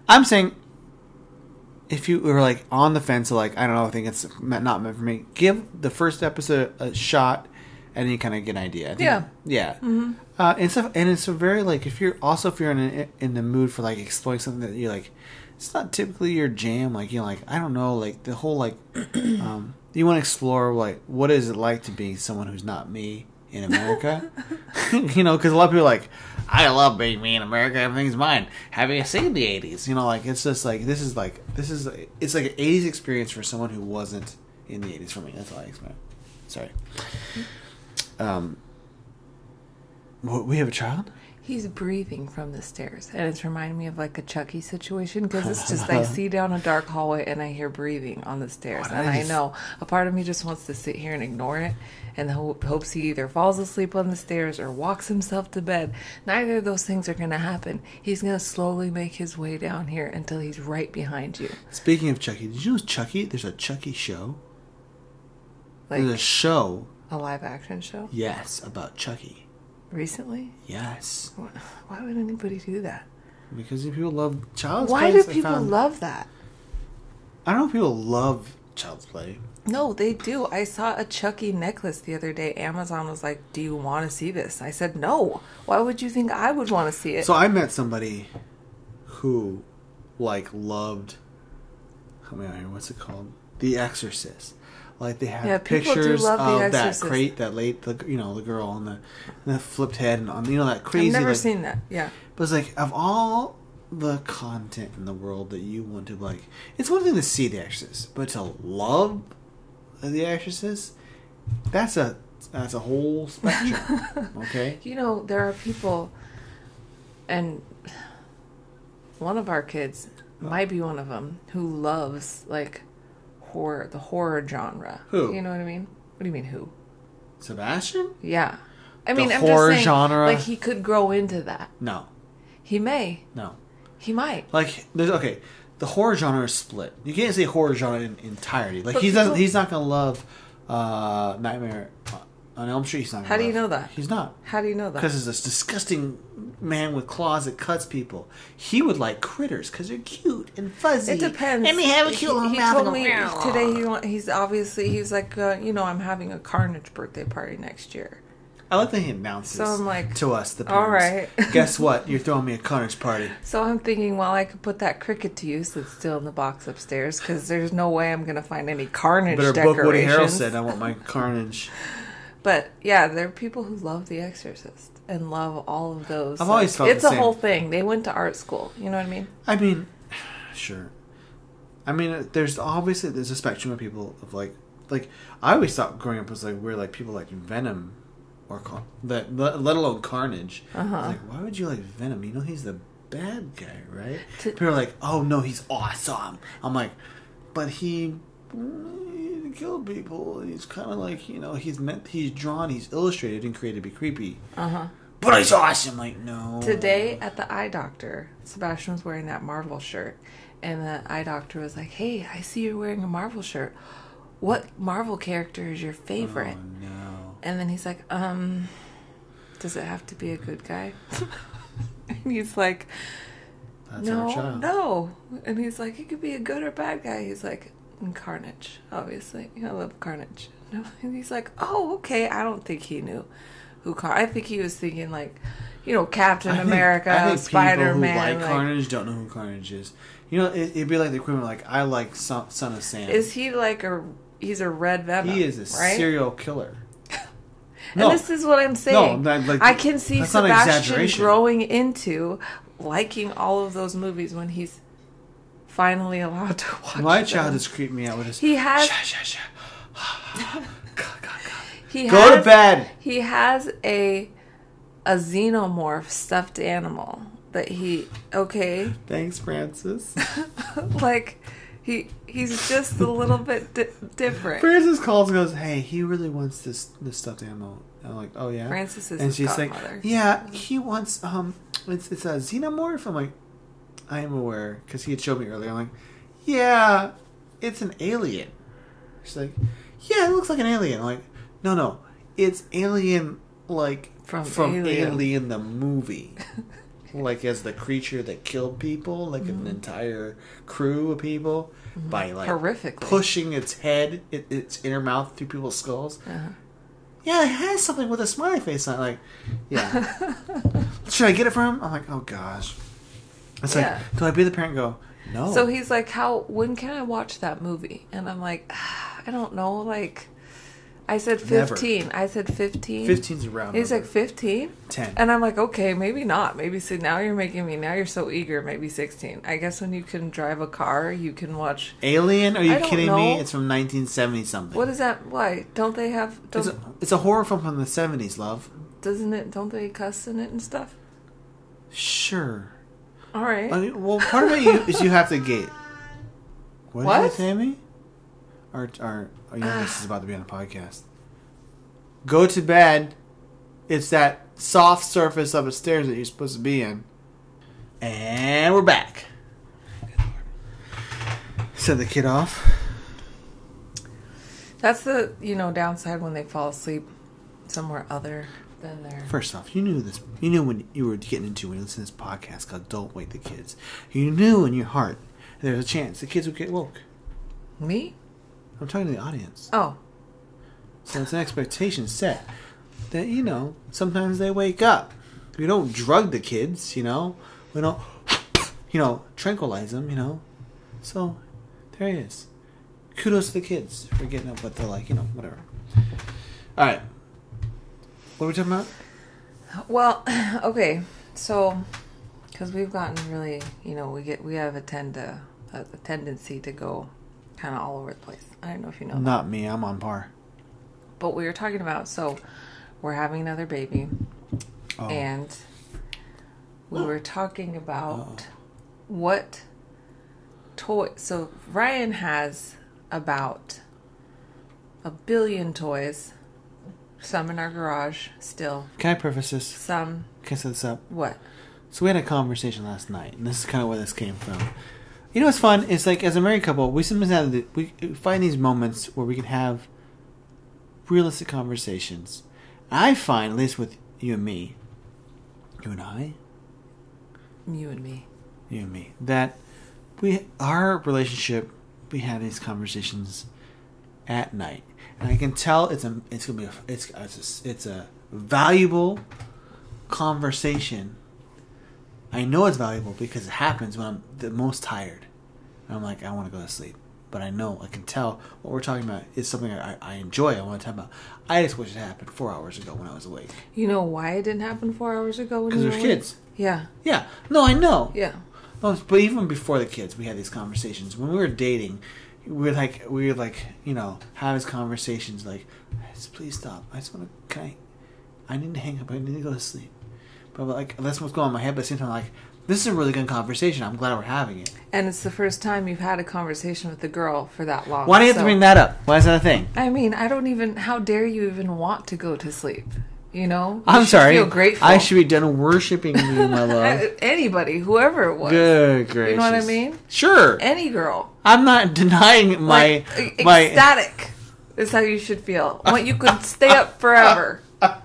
I'm saying... If you were, like, on the fence, like, I don't know, I think it's not meant for me, give the first episode a shot, and then you kind of get an idea. Yeah. Yeah. Mm-hmm. And it's a very, like, if you're in the mood for, like, exploring something that you're, like, it's not typically your jam. Like, you know, like, I don't know, like, the whole, like, you want to explore, like, what is it like to be someone who's not me in America? You know, because a lot of people are like, I love being me in America. Everything's mine. Have you seen the 80s? You know, like, it's just like, it's like an 80s experience for someone who wasn't in the 80s for me. That's all I expect. Sorry. We have a child? He's breathing from the stairs. And it's reminding me of like a Chucky situation because it's just I see down a dark hallway and I hear breathing on the stairs. What and I know a part of me just wants to sit here and ignore it and hopes he either falls asleep on the stairs or walks himself to bed. Neither of those things are going to happen. He's going to slowly make his way down here until he's right behind you. Speaking of Chucky, did you know Chucky? There's a Chucky show. Like there's a show. A live action show? Yes, about Chucky. Recently? Yes. Why would anybody do that? Because people love Child's Play. Why do people love that? I don't know if people love Child's Play. No, they do. I saw a Chucky necklace the other day. Amazon was like, do you want to see this? I said, no. Why would you think I would want to see it? So I met somebody who, like, loved... Help me out here. What's it called? The Exorcist. Like, they have pictures of that crate that laid, the girl on the flipped head and on, that crazy. I've never seen that, yeah. But it's like, of all the content in the world that you want to, like, it's one thing to see The Exorcist, but to love The Exorcist, that's a whole spectrum, okay? You know, there are people, and one of our kids might be one of them, who loves, like, horror, the horror genre. Who? You know what I mean? What do you mean who? Sebastian? Yeah. I'm horror just saying, genre. Like, he could grow into that. No. He may. No. He might. Like, there's okay. The horror genre is split. You can't say horror genre in entirety. Like, he's not going to love Nightmare on Elm Street. He's not. How do you know that? He's not. How do you know that? Because there's this disgusting man with claws that cuts people. He would like critters because they're cute and fuzzy. It depends. And they have a cute little mouth. He told me today he's like, I'm having a Carnage birthday party next year. I like that he announces to us, the parents. All right. Guess what? You're throwing me a Carnage party. So I'm thinking, well, I could put that cricket to use that's still in the box upstairs because there's no way I'm going to find any Carnage decorations. Better book Woody Harrelson. I want my Carnage. But yeah, there are people who love The Exorcist and love all of those. I've always felt it's the same. Whole thing. They went to art school. You know what I mean? I mean, sure. I mean, there's a spectrum of people of like I always thought growing up was like we're like people like Venom or let alone Carnage. Uh-huh. Like, why would you like Venom? You know he's the bad guy, right? People are like, oh no, he's awesome. I'm like, but he killed people. He's kind of like, you know, he's drawn, he's illustrated and created to be creepy. Uh-huh. But he's awesome. Like, no. Today at the eye doctor, Sebastian was wearing that Marvel shirt. And the eye doctor was like, hey, I see you're wearing a Marvel shirt. What Marvel character is your favorite? Oh, no. And then he's like, does it have to be a good guy? And he's like, that's our child. No. And he's like, it could be a good or bad guy. He's like, Carnage, obviously. I love Carnage. No, and he's like, oh, okay. I don't think he knew who I think he was thinking like, you know, Captain America, Spider-Man. People who like Carnage don't know who Carnage is. You know, it'd be like the equivalent like, I like Son of Sam. Is he like he's a red Venom? He is a serial killer. And no, this is what I'm saying. No, like, I can see Sebastian growing into liking all of those movies when he's finally allowed to watch them. My child has creeped me out with his... He has... Go to bed! He has a xenomorph stuffed animal that he... Okay. Thanks, Francis. Like... He's just a little bit different. Francis calls and goes, hey, he really wants this stuffed animal. I'm like, oh, yeah? Francis is his godmother. Like, yeah, he wants, it's a xenomorph. I'm like, I am aware, because he had showed me earlier. I'm like, yeah, it's an alien. She's like, yeah, it looks like an alien. I'm like, no, it's alien, like, from Alien the movie. Like, as the creature that killed people, like an entire crew of people, by like pushing its head, its inner mouth through people's skulls. Uh-huh. Yeah, it has something with a smiley face on it. Like, yeah. Should I get it from him? I'm like, oh gosh. It's like, do I be the parent and go, no? So he's like, when can I watch that movie? And I'm like, I don't know. Like, I said 15. Never. I said 15. 15's a round. He's like 15? 10. And I'm like, okay, maybe not. Maybe see, now you're so eager, maybe 16. I guess when you can drive a car, you can watch Alien? Are you kidding me? It's from 1970 something. What is that? Why? Don't they have it's a horror film from the 70s, love. Don't they cuss in it and stuff? Sure. All right. I mean, well, part of it is you have to gate. What? Did you say, Amy? Our youngest is about to be on a podcast. Go to bed. It's that soft surface of the stairs that you're supposed to be in. And we're back. Set the kid off. That's the, downside when they fall asleep somewhere other than there. First off, you knew this. You knew when you were getting into when you listened to this podcast called Don't Wake the Kids. You knew in your heart there was a chance the kids would get woke. Me? I'm talking to the audience. Oh. So it's an expectation set that, sometimes they wake up. We don't drug the kids, We don't, tranquilize them, So there it is. Kudos to the kids for getting up, but they're like, whatever. All right. What are we talking about? Well, okay. So, because we've gotten really, we have a tendency to go kind of all over the place. I don't know if you know that. Not me. I'm on par. But we were talking about, so we're having another baby. Oh. And we were talking about what toy. So Ryan has about 1 billion toys. Some in our garage still. Can I preface this? Some. Can I set this up? What? So we had a conversation last night, and this is kind of where this came from. You know what's fun? It's like, as a married couple, we sometimes we find these moments where we can have realistic conversations. I find, at least with you and me, you and me, that our relationship, we have these conversations at night, and I can tell it's a valuable conversation. I know it's valuable because it happens when I'm the most tired. And I'm like, I want to go to sleep. but I know, I can tell what we're talking about is something I enjoy, I want to talk about. I just wish it happened 4 hours ago when I was awake. You know why it didn't happen 4 hours ago when you were awake? Because there's kids. Yeah. Yeah. No, I know. Yeah. But even before the kids, we had these conversations. When we were dating, we would you know, have these conversations like, please stop. I just want to, I need to hang up. I need to go to sleep. But like, that's what's going on in my head. But at the same time, like, this is a really good conversation. I'm glad we're having it. And it's the first time you've had a conversation with a girl for that long. Why do you have to bring that up? Why is that a thing? I mean, I don't even... How dare you even want to go to sleep? You know? You I'm sorry. Feel grateful. I should be done worshiping you, my love. Anybody. Whoever it was. Good gracious. You know what I mean? Sure. Any girl. I'm not denying my... Like, my ecstatic is how you should feel. When you could stay up forever. Anyway.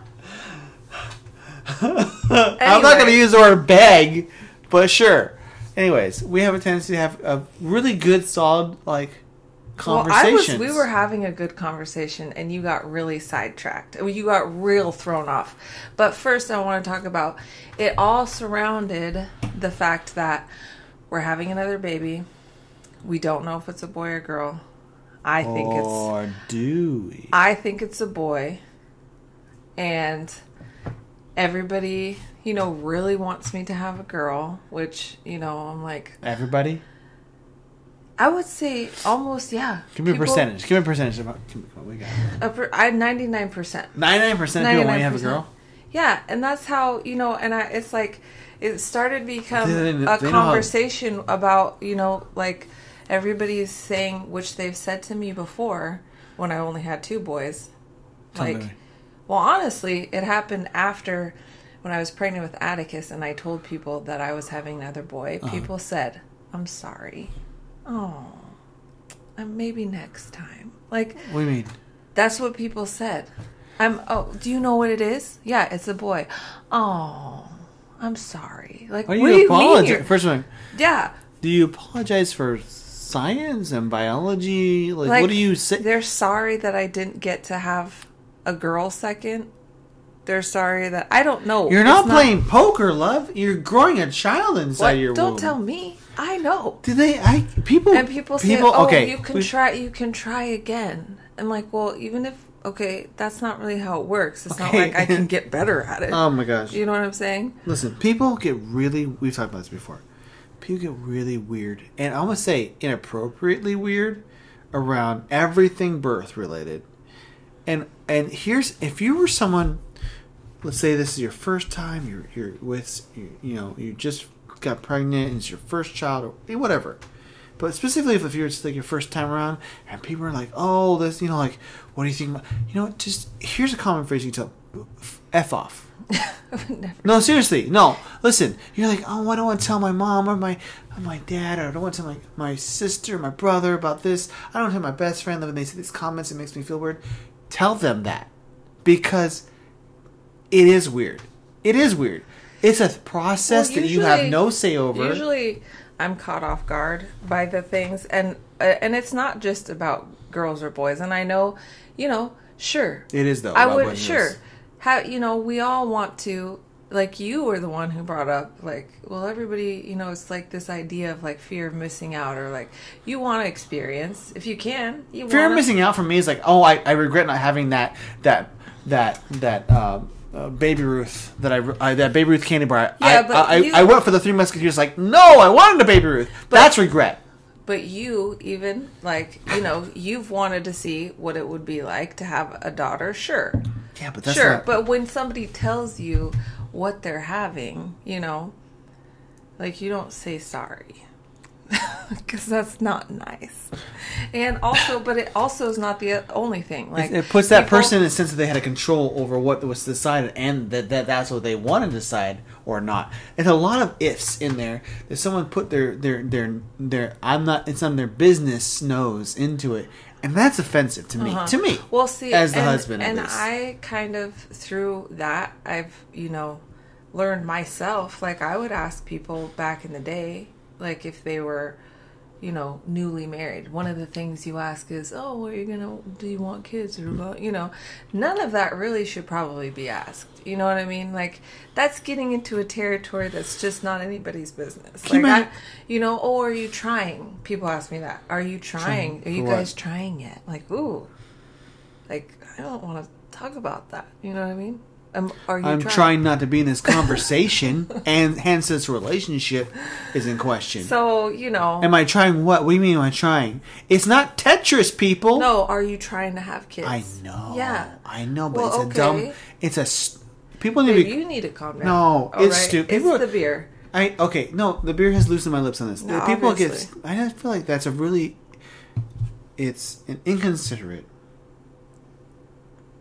I'm not going to use the word beg... But sure. Anyways, we have a tendency to have a really good, solid, like, conversations. Well, we were having a good conversation, and you got really sidetracked. You got real thrown off. But first, I want to talk about it all surrounded the fact that we're having another baby. We don't know if it's a boy or girl. I think it's... Or do we? I think it's a boy. And everybody... You know, really wants me to have a girl, which, you know, I'm like... Everybody? I would say almost, yeah. Give me a percentage. Give me a percentage. We got it. I 99%. 99% of people want to have a girl? Yeah, and that's how, you know, and it's like, it started to become a conversation about, you know, like, everybody is saying, which they've said to me before, when I only had two boys. Like, well, honestly, it happened after... When I was pregnant with Atticus and I told people that I was having another boy, people said, I'm sorry. Oh, maybe next time. Like, what do you mean? That's what people said. Do you know what it is? Yeah, it's a boy. Oh, I'm sorry. Like, why do you apologize? First one. Yeah. Do you apologize for science and biology? Like, what do you say? They're sorry that I didn't get to have a girl second. They're sorry that... I don't know. You're not playing poker, love. You're growing a child inside your womb. Don't tell me. I know. Do they... People say, oh, okay, you can try again. I'm like, well, even if... Okay, that's not really how it works. It's not like I can get better at it. Oh, my gosh. You know what I'm saying? Listen, people get really... We've talked about this before. People get really weird. And I want to say inappropriately weird around everything birth-related. And here's... If you were someone... Let's say this is your first time, you just got pregnant and it's your first child or whatever. But specifically if you're just like your first time around and people are like, oh, this, you know, like, what do you think about, you know, just, here's a common phrase you tell, F off. No, seriously, no. Listen, you're like, oh, I don't want to tell my mom or my dad, or I don't want to tell my sister, my brother about this. I don't tell my best friend when they say these comments, it makes me feel weird. Tell them that. Because... It is weird. It is weird. It's a process that you have no say over. Usually, I'm caught off guard by the things, and it's not just about girls or boys. And I know, you know, sure, it is though. I would sure. How you know we all want to like you were the one who brought up like well everybody you know it's like this idea of like fear of missing out or like you want to experience if you can. Fear of missing out for me is like oh I regret not having that. Baby Ruth that Baby Ruth candy bar. I went for the Three Musketeers. Like no, I wanted a Baby Ruth. But, that's regret. But you even like you know you've wanted to see what it would be like to have a daughter. Sure. Yeah, but that's sure. Not... But when somebody tells you what they're having, you know, like you don't say sorry because that's not nice. And also, but it also is not the only thing. Like it puts that person in the sense that they had a control over what was decided and that's what they want to decide or not. There's a lot of ifs in there. If someone put their I'm not it's on their business nose into it, and that's offensive to me. Uh-huh. To me, well, see, as the husband, and I kind of through that I've you know learned myself. Like I would ask people back in the day, like if they were. you know, newly married, one of the things you ask is, oh, what are you gonna, do you want kids? Or, you know, none of that really should probably be asked. You know what I mean? Like, that's getting into a territory that's just not anybody's business. Like, you know, oh, are you trying? People ask me that. Are you trying? Are you guys trying yet? Like, ooh, like, I don't want to talk about that. You know what I mean? I'm trying not to be in this conversation, and hence this relationship is in question. So, you know. Am I trying what? What do you mean am I trying? It's not Tetris, people. No, are you trying to have kids? I know. Yeah. I know, but well, it's okay. People need to be... You need to calm down. No, it's stupid. It's the beer. The beer has loosened my lips on this. No, people obviously. I just feel like that's a really... It's an inconsiderate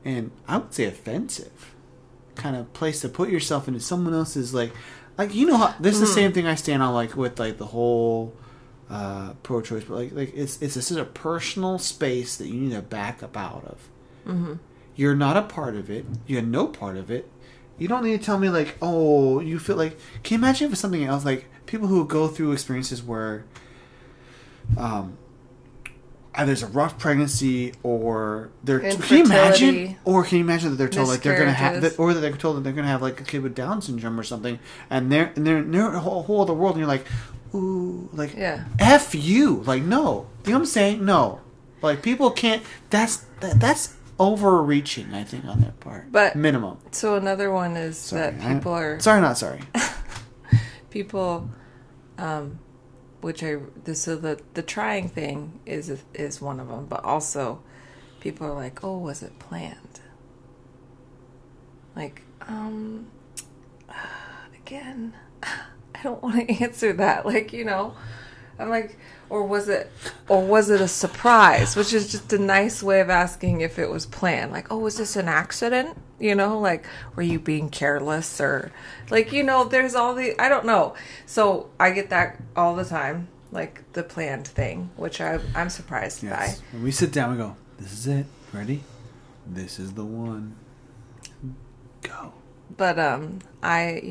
and I would say offensive kind of place to put yourself into someone else's like you know how this is the same thing I stand on with the whole pro-choice, but it's this is a personal space that you need to back up out of. Mm-hmm. You're not a part of it. You're no part of it. You don't need to tell me oh you feel like. Can you imagine if it's something else people who go through experiences where either there's a rough pregnancy, or they're can you imagine that they're told they're gonna have that, or that they're told that they're gonna have a kid with Down syndrome or something, and they're in a whole other world, and you're ooh, yeah. F you, no, you know what I'm saying? No, people can't. That's overreaching, I think, on their part. But minimum. So another one is people. The trying thing is one of them, but also people are oh, was it planned? Again, I don't want to answer that. Or was it a surprise? Which is just a nice way of asking if it was planned. Oh, was this an accident? You know, were you being careless or there's all the, I don't know. So I get that all the time, the planned thing, which I'm surprised by. When we sit down and go, this is it. Ready? This is the one. Go. But I,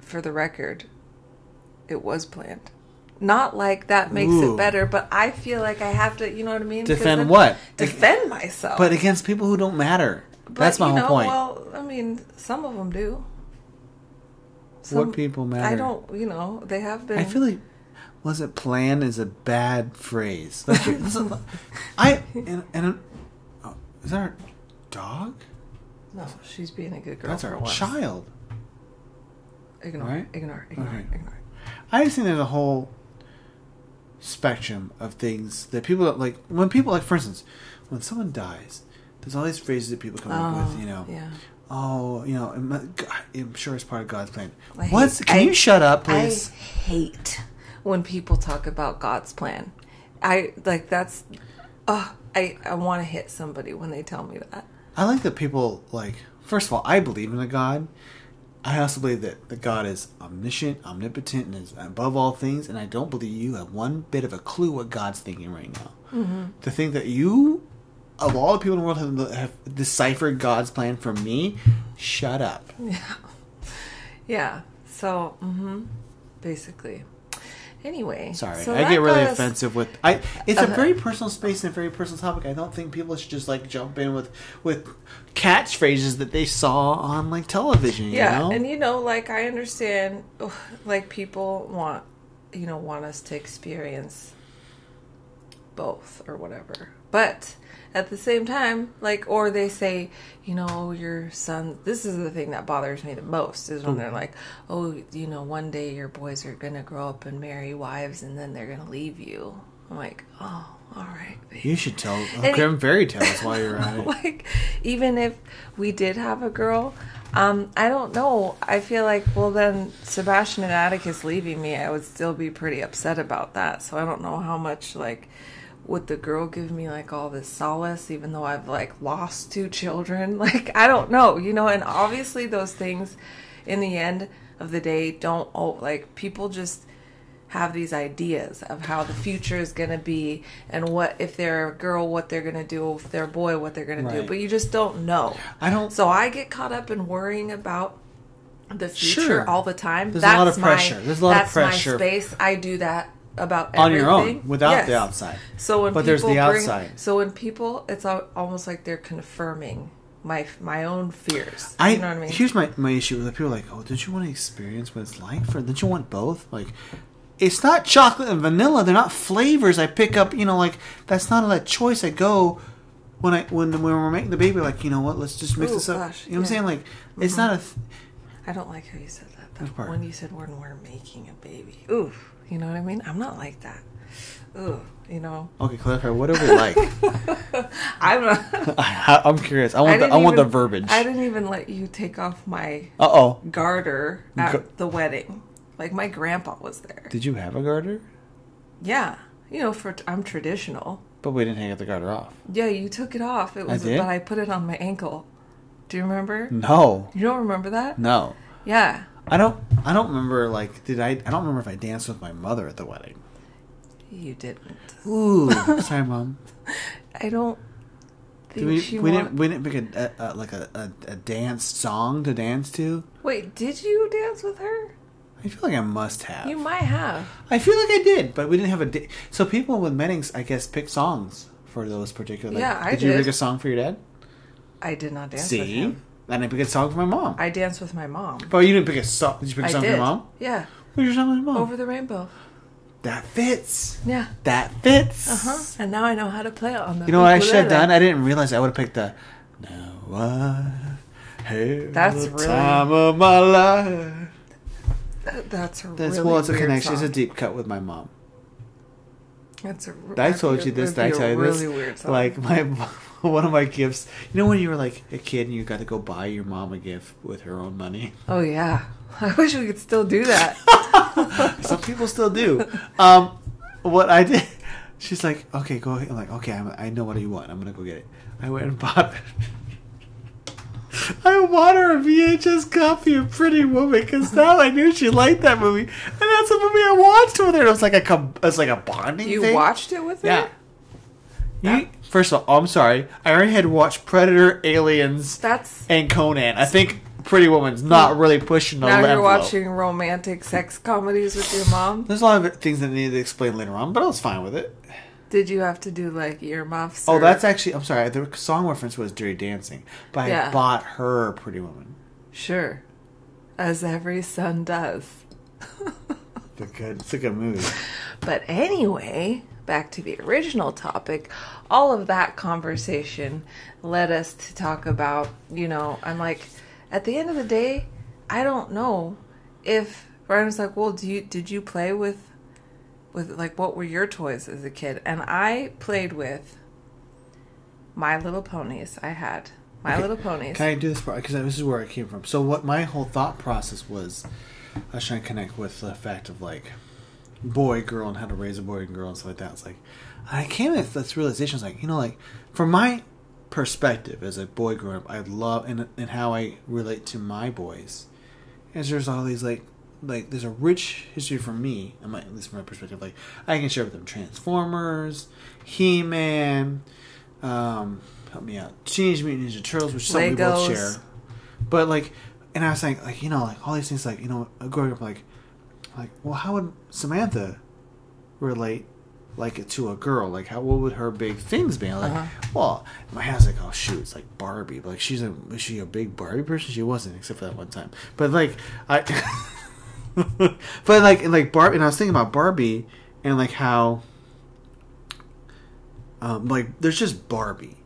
for the record, it was planned. Not that makes it better, but I feel I have to, you know what I mean? Defend what? Defend myself. But against people who don't matter. But that's my whole point. Well, I mean, some of them do. What people matter? I don't, they have been. I feel was it planned is a bad phrase. Is that our dog? No, she's being a good girl. That's our child. Ignore. I just think there's a whole spectrum of things that people when people for instance, when someone dies, there's all these phrases that people come up with, Yeah. Oh, I'm sure it's part of God's plan. Can you shut up, please? I hate when people talk about God's plan. I want to hit somebody when they tell me that. I like that people first of all, I believe in a God. I also believe that God is omniscient, omnipotent, and is above all things, and I don't believe you have one bit of a clue what God's thinking right now. Mm-hmm. To think that you, of all the people in the world, have deciphered God's plan for me, shut up. Yeah. Yeah. So, basically. Anyway. Sorry, so I get really offensive with... it's a very personal space and a very personal topic. I don't think people should just, jump in with catchphrases that they saw on, television, you know? Yeah, and, I understand, people want, want us to experience both or whatever. But at the same time, or they say, your son, this is the thing that bothers me the most is when they're one day your boys are going to grow up and marry wives and then they're going to leave you. I'm oh, all right, baby. You should tell Grim fairy tales while you're at it. Even if we did have a girl, I don't know. I feel then Sebastian and Atticus leaving me, I would still be pretty upset about that. So I don't know how much, would the girl give me all this solace, even though I've lost two children? I don't know, and obviously those things in the end of the day don't, people just have these ideas of how the future is going to be and what, if they're a girl, what they're going to do, if they're a boy, what they're going to do, but you just don't know. So I get caught up in worrying about the future all the time. There's a lot of pressure. That's my space. I do that about everything. On your own, without the outside. So when there's the outside. So when people, it's almost like they're confirming my own fears. You know what I mean? Here's my issue with the people like, oh, don't you want to experience what it's like? Don't you want both? Like, it's not chocolate and vanilla. They're not flavors I pick up. You know, like, that's not a choice. I go... When we're making the baby, like, you know what, let's just mix this up. Gosh, you know what I'm saying? Like, it's not a... I don't like how you said that. When you said we're making a baby. Oof. You know what I mean? I'm not like that. Ooh, you know. Okay, clarify. What are we like? I'm not... I'm curious. I want the verbiage. I didn't even let you take off my garter at the wedding. Like, my grandpa was there. Did you have a garter? Yeah. You know, I'm traditional. But we didn't hang the garter off. Yeah, you took it off. It was, I did? But I put it on my ankle. Do you remember? No. You don't remember that? No. Yeah. I don't remember. Like, I don't remember if I danced with my mother at the wedding. You didn't. Ooh, sorry, Mom. I don't think we didn't pick a dance song to dance to. Wait, did you dance with her? I feel like I must have. You might have. I feel like I did, but we didn't have a... So people with meetings, I guess, pick songs for those particular... Yeah, I did. Did you pick a song for your dad? I did not dance with him. And I picked a song for my mom. I danced with my mom. But you didn't pick a song. Did you pick a song for your mom? Yeah. What was your song with your mom? Over the Rainbow. That fits. Yeah. That fits. Uh-huh. And now I know how to play it on the... You know what I should have done? I didn't realize I would have picked the... Now I have the time of my life. That's really it's a weird connection. Song. It's a deep cut with my mom. I told you this. Did I tell you this? Really weird song. Like one of my gifts. You know when you were like a kid and you got to go buy your mom a gift with her own money. Oh yeah, I wish we could still do that. Some people still do. What I did, she's like, "Okay, go ahead." I'm like, "Okay, I know what you want. I'm gonna go get it." I went and bought it. I bought her a VHS copy of Pretty Woman because now I knew she liked that movie, and that's a movie I watched with her. It was like a bonding thing. You watched it with her? Yeah. First of all, I'm sorry. I already had watched Predator, Aliens, and Conan. I think Pretty Woman's not really pushing the level. Now you're watching romantic sex comedies with your mom? There's a lot of things that I needed to explain later on, but I was fine with it. Did you have to do, like, earmuffs? Oh, that's actually... I'm sorry. The song reference was Dirty Dancing. But I bought her Pretty Woman. Sure. As every son does. It's a good movie. But anyway, back to the original topic. All of that conversation led us to talk about, you know... I'm like, at the end of the day, I don't know if... Brian's like, well, did you play with like, what were your toys as a kid? And I played with My Little Ponies. I had My Little Ponies. Can I do this part? Because this is where I came from. So what my whole thought process was, I was trying to connect with the fact of, like, boy, girl, and how to raise a boy and girl and stuff like that. It's like, I came to this realization. It's like, you know, like, from my perspective as a boy growing up, I love, and how I relate to my boys, is there's all these, like there's a rich history for me, at least from my perspective. Like, I can share with them Transformers, He-Man, help me out, Teenage Mutant Ninja Turtles, which some people both share. But, like, and I was saying, like, you know, like, all these things, like, you know, growing up, like, well, how would Samantha relate, like, to a girl? Like, what would her big things be? Like, well, my house, like, oh shoot, it's like Barbie. But, like, is she a big Barbie person? She wasn't, except for that one time. But, like, I. But like Barbie, and I was thinking about Barbie, and like how, like there's just Barbie.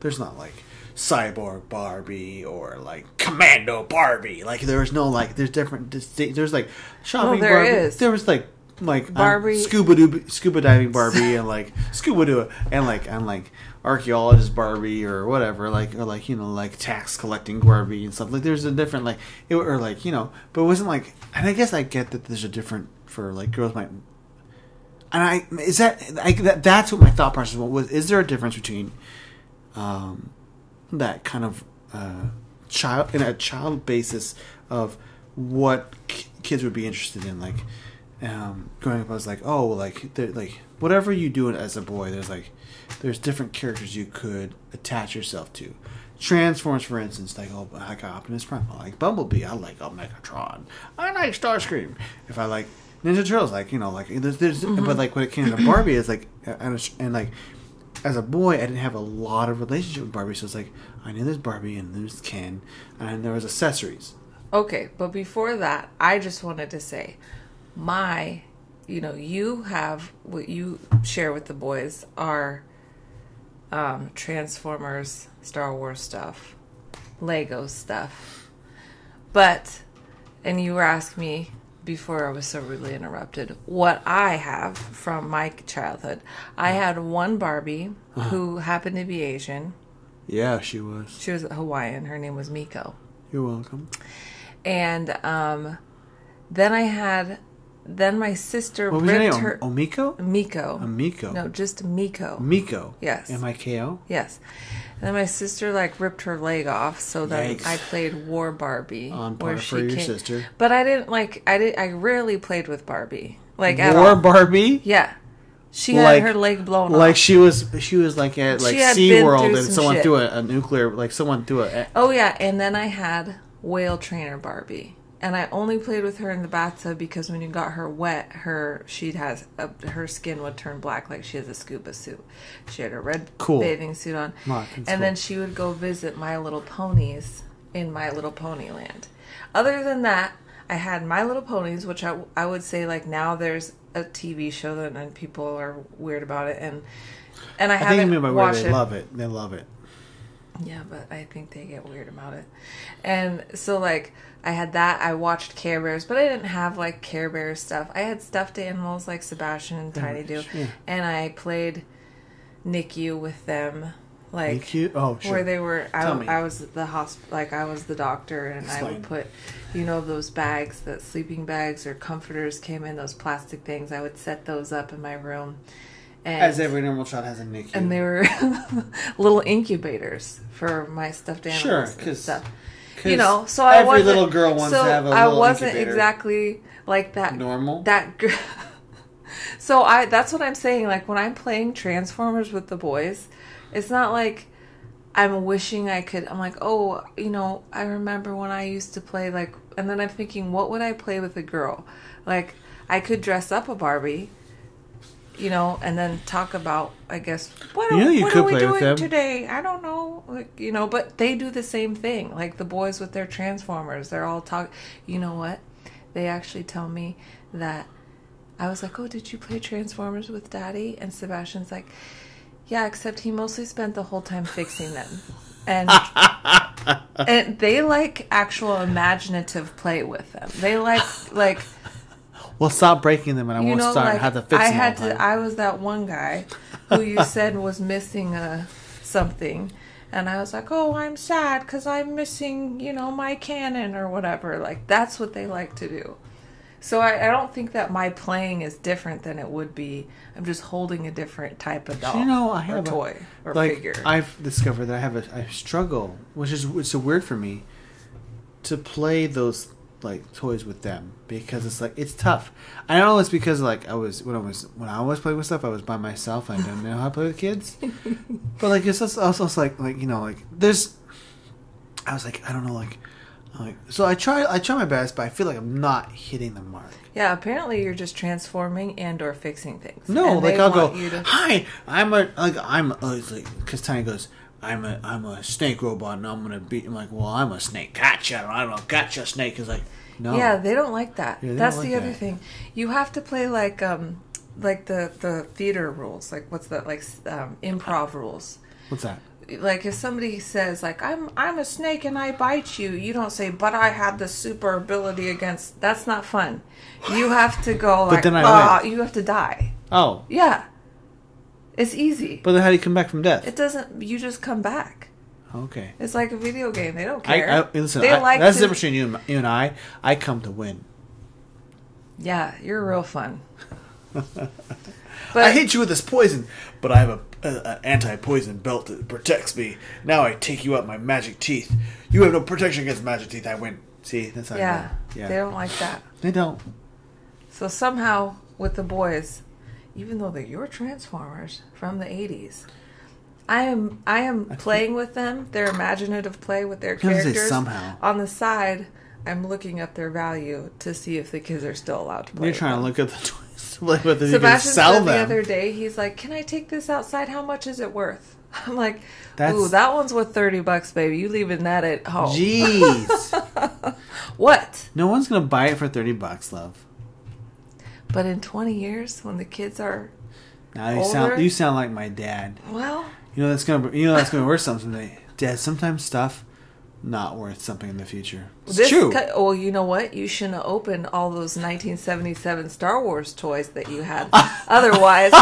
There's not like Cyborg Barbie or like Commando Barbie. Like there was no like there's different. There's like shopping Barbie. Is. There was like Barbie scuba diving Barbie and like scuba do and like archaeologist Barbie or whatever, like, or like, you know, like tax collecting Barbie and stuff. Like there's a different like it, or like, you know, but it wasn't like, and I guess I get that there's a different for like girls might, and I is that that's what my thought process was. Is there a difference between that kind of child in a child basis of what kids would be interested in, like growing up I was like, oh, like whatever you do as a boy, there's different characters you could attach yourself to. Transformers, for instance, like, oh, I got Optimus Prime. I like Bumblebee. I like Megatron. I like Starscream. If I like Ninja Turtles, like, you know, like there's mm-hmm. but like when it came to Barbie, it's like and like as a boy, I didn't have a lot of relationship with Barbie, so it's like I knew there's Barbie and there's Ken, and there was accessories. Okay, but before that, I just wanted to say, you know, you have what you share with the boys are Transformers, Star Wars stuff, Lego stuff, but and you were asking me before I was so rudely interrupted what I have from my childhood. I had one Barbie who happened to be Asian. Yeah, she was. She was Hawaiian. Her name was Miko. You're welcome. And then my sister ripped her... What was her name? Omiko? Miko. Omiko. No, just Miko. Miko. Yes. M-I-K-O? Yes. And then my sister, like, ripped her leg off, so that I played War Barbie. On par for your sister. But I didn't, like... I rarely played with Barbie. Like, at all. War Barbie? Yeah. She had her leg blown off. Like, she was like, at, like, SeaWorld, and someone threw a nuclear... Like, someone threw a... Oh, yeah. And then I had Whale Trainer Barbie. And I only played with her in the bathtub because when you got her wet, her skin would turn black like she has a scuba suit. She had a red bathing suit on. Then she would go visit My Little Ponies in My Little Pony Land. Other than that, I had My Little Ponies, which I would say, like, now there's a TV show that and people are weird about it. And I haven't watched it. They love it. They love it. Yeah, but I think they get weird about it. And so, like, I had that. I watched Care Bears, but I didn't have, like, Care Bears stuff. I had stuffed animals like Sebastian and Tiny Doo. Yeah. And I played NICU with them. Like, NICU? Oh, sure. Where they were... I was the I was the doctor, and I would put, you know, those bags, that sleeping bags or comforters came in, those plastic things. I would set those up in my room. And, as every normal child has a NICU. And they were little incubators for my stuffed animals and stuff. You know, so every little girl wants to have a little incubator. I wasn't exactly like that. Normal? That girl. So that's what I'm saying. Like, when I'm playing Transformers with the boys, it's not like I'm wishing I could. I'm like, oh, you know, I remember when I used to play, like, and then I'm thinking, what would I play with a girl? Like, I could dress up a Barbie. You know, and then talk about, I guess, what are we doing today? I don't know. Like, you know, but they do the same thing. Like the boys with their Transformers, they're all talking. You know what? They actually tell me that I was like, oh, did you play Transformers with Daddy? And Sebastian's like, yeah, except he mostly spent the whole time fixing them. And they like actual imaginative play with them. They like... Well, stop breaking them, and I won't start. Like, I have to fix them all the time. I was that one guy who you said was missing something, and I was like, "Oh, I'm sad because I'm missing, you know, my cannon or whatever." Like that's what they like to do. So I don't think that my playing is different than it would be. I'm just holding a different type of doll, you know, I have or toy or figure. I've discovered that I have a struggle, which is it's so weird for me to play those. Like toys with them because it's like it's tough. I know it's because like when I was playing with stuff I was by myself. I don't know how to play with kids, but like it's also it's like you know like there's I was like I don't know like I'm like so I try my best but I feel like I'm not hitting the mark. Yeah, apparently you're just transforming and or fixing things. No, and like I'll go hi because Tiny goes. I'm a snake robot and I'm gonna beat. I'm like, well, I'm a snake. Gotcha! I don't know. Gotcha, snake is like, no. Yeah, they don't like that. Yeah, that's the other thing. You have to play like the theater rules. Like what's that? Like improv rules. What's that? Like if somebody says like I'm a snake and I bite you, you don't say but I have the super ability against. That's not fun. You have to go like you have to die. Oh yeah. It's easy. But then how do you come back from death? It doesn't... You just come back. Okay. It's like a video game. They don't care. That's the difference between you and I. I come to win. Yeah, you're real fun. But I hit you with this poison, but I have an anti-poison belt that protects me. Now I take you out with my magic teeth. You have no protection against magic teeth. I win. See, that's how yeah, they don't like that. They don't. So somehow, with the boys... Even though they're your Transformers from the 80s, I am playing with them, their imaginative play with their characters. Somehow. On the side, I'm looking up their value to see if the kids are still allowed to play. You're trying to look at the toys to play with them. Sebastian said the other day, he's like, "Can I take this outside? How much is it worth?" I'm like, "Ooh, that one's worth $30, baby. You leaving that at home?" Jeez. What? No one's gonna buy it for $30, love. But in 20 years, when the kids are older, you sound like my dad. Well, you know that's gonna be worth something. Dad, sometimes stuff not worth something in the future. It's true. Well, you know what? You shouldn't have opened all those 1977 Star Wars toys that you had. Otherwise,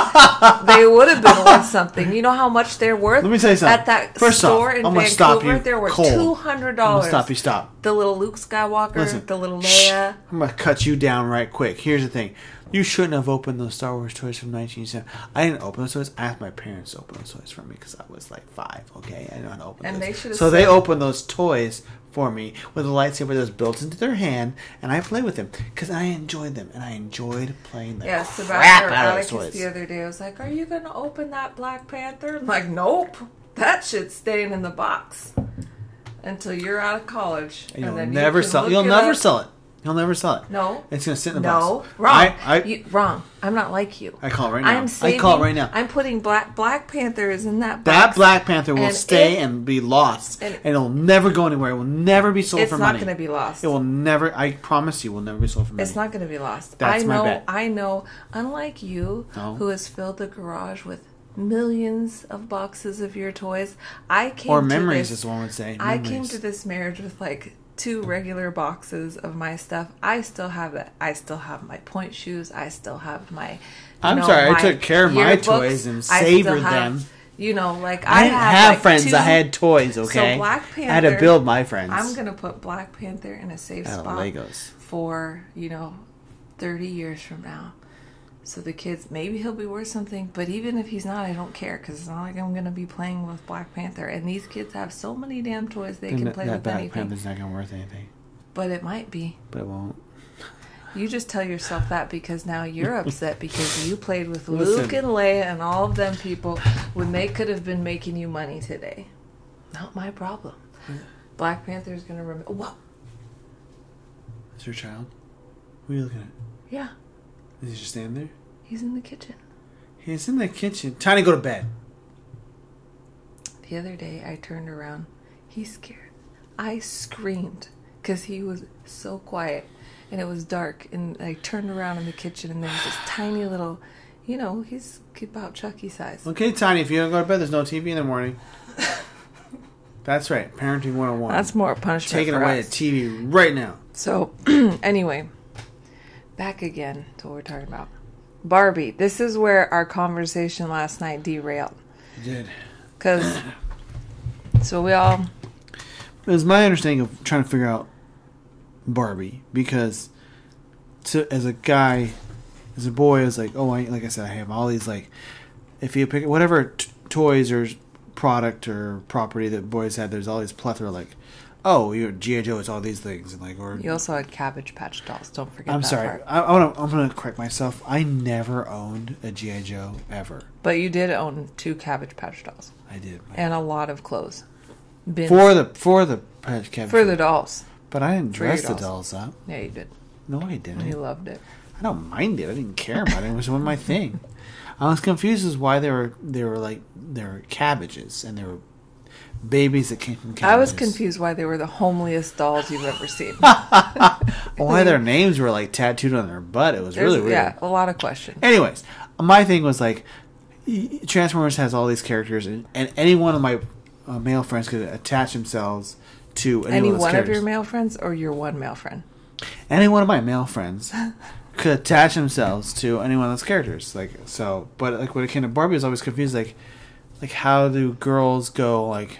they would have been worth something. You know how much they're worth? Let me tell you something. At that store in Vancouver, there were $200. Stop. The little Luke Skywalker, the little Leia. I'm going to cut you down right quick. Here's the thing. You shouldn't have opened those Star Wars toys from 1970. I didn't open those toys. I asked my parents to open those toys for me because I was like 5, okay? I didn't know how to open those. They opened those toys for me with a lightsaber that was built into their hand, and I played with them because I enjoyed them, and I enjoyed playing the crap out of those toys. The other day, I was like, "Are you going to open that Black Panther?" I'm like, "Nope. That shit's staying in the box until you're out of college. And you'll never sell it. He'll never sell it. No. It's going to sit in the box. No. Wrong. Wrong. I'm not like you. I call it right now. I'm putting Black Panther is in that box. That Black Panther will stay and be lost. And it'll never go anywhere. It will never be sold for money. It's not going to be lost. It will never. I promise you, will never be sold for money. It's not going to be lost. That's my bet. I know. Unlike you, who has filled the garage with millions of boxes of your toys, I came to this marriage with like 2 regular boxes of my stuff. I still have that. I still have my point shoes. I still have my. I took care of my toys and savored them. You know, like I didn't have friends. I had toys. Okay, so Black Panther. I had to build my friends. I'm gonna put Black Panther in a safe spot for 30 years from now. So the kids, maybe he'll be worth something, but even if he's not, I don't care because it's not like I'm going to be playing with Black Panther. And these kids have so many damn toys they can play with anything. Black Panther's not going to be worth anything. But it might be. But it won't. You just tell yourself that because now you're upset because you played with Luke and Leia and all of them people when they could have been making you money today. Not my problem. Yeah. Black Panther's going to remember. Whoa. That's your child? Who are you looking at? Yeah. Is he just standing there? He's in the kitchen. Time to go to bed. The other day, I turned around. He's scared. I screamed because he was so quiet, and it was dark. And I turned around in the kitchen, and there was this tiny little, he's about Chucky size. Okay, Tiny, if you don't go to bed, there's no TV in the morning. That's right. Parenting 101. That's more punishment for us. Taking away the TV right now. So, anyway. Back again to what we're talking about. Barbie. This is where our conversation last night derailed. It did. It was my understanding of trying to figure out Barbie because as a boy, I was like, like I said, I have all these, like, if you pick whatever toys or product or property that boys had, there's all these plethora, like, G.I. Joe, it's all these things, and you also had Cabbage Patch dolls. Don't forget. I'm sorry. Part. I'm going to correct myself. I never owned a G.I. Joe ever. But you did own 2 Cabbage Patch dolls. I did, and a lot of clothes. Bins. For the Cabbage for the dolls. But I didn't dress the dolls up. Yeah, you did. No, I didn't. You loved it. I don't mind it. I didn't care about it. It was one of my thing. I was confused as why there were cabbages and there were babies that came from cabbages. I was confused why they were the homeliest dolls you've ever seen. Why their names were like tattooed on their butt. It was really weird. Yeah, a lot of questions. Anyways, my thing was like Transformers has all these characters, and any one of my male friends could attach themselves to any one of your male friends or your one male friend? Any one of my male friends could attach themselves to any one of those characters. But when it came to Barbie, I was always confused, like how do girls go like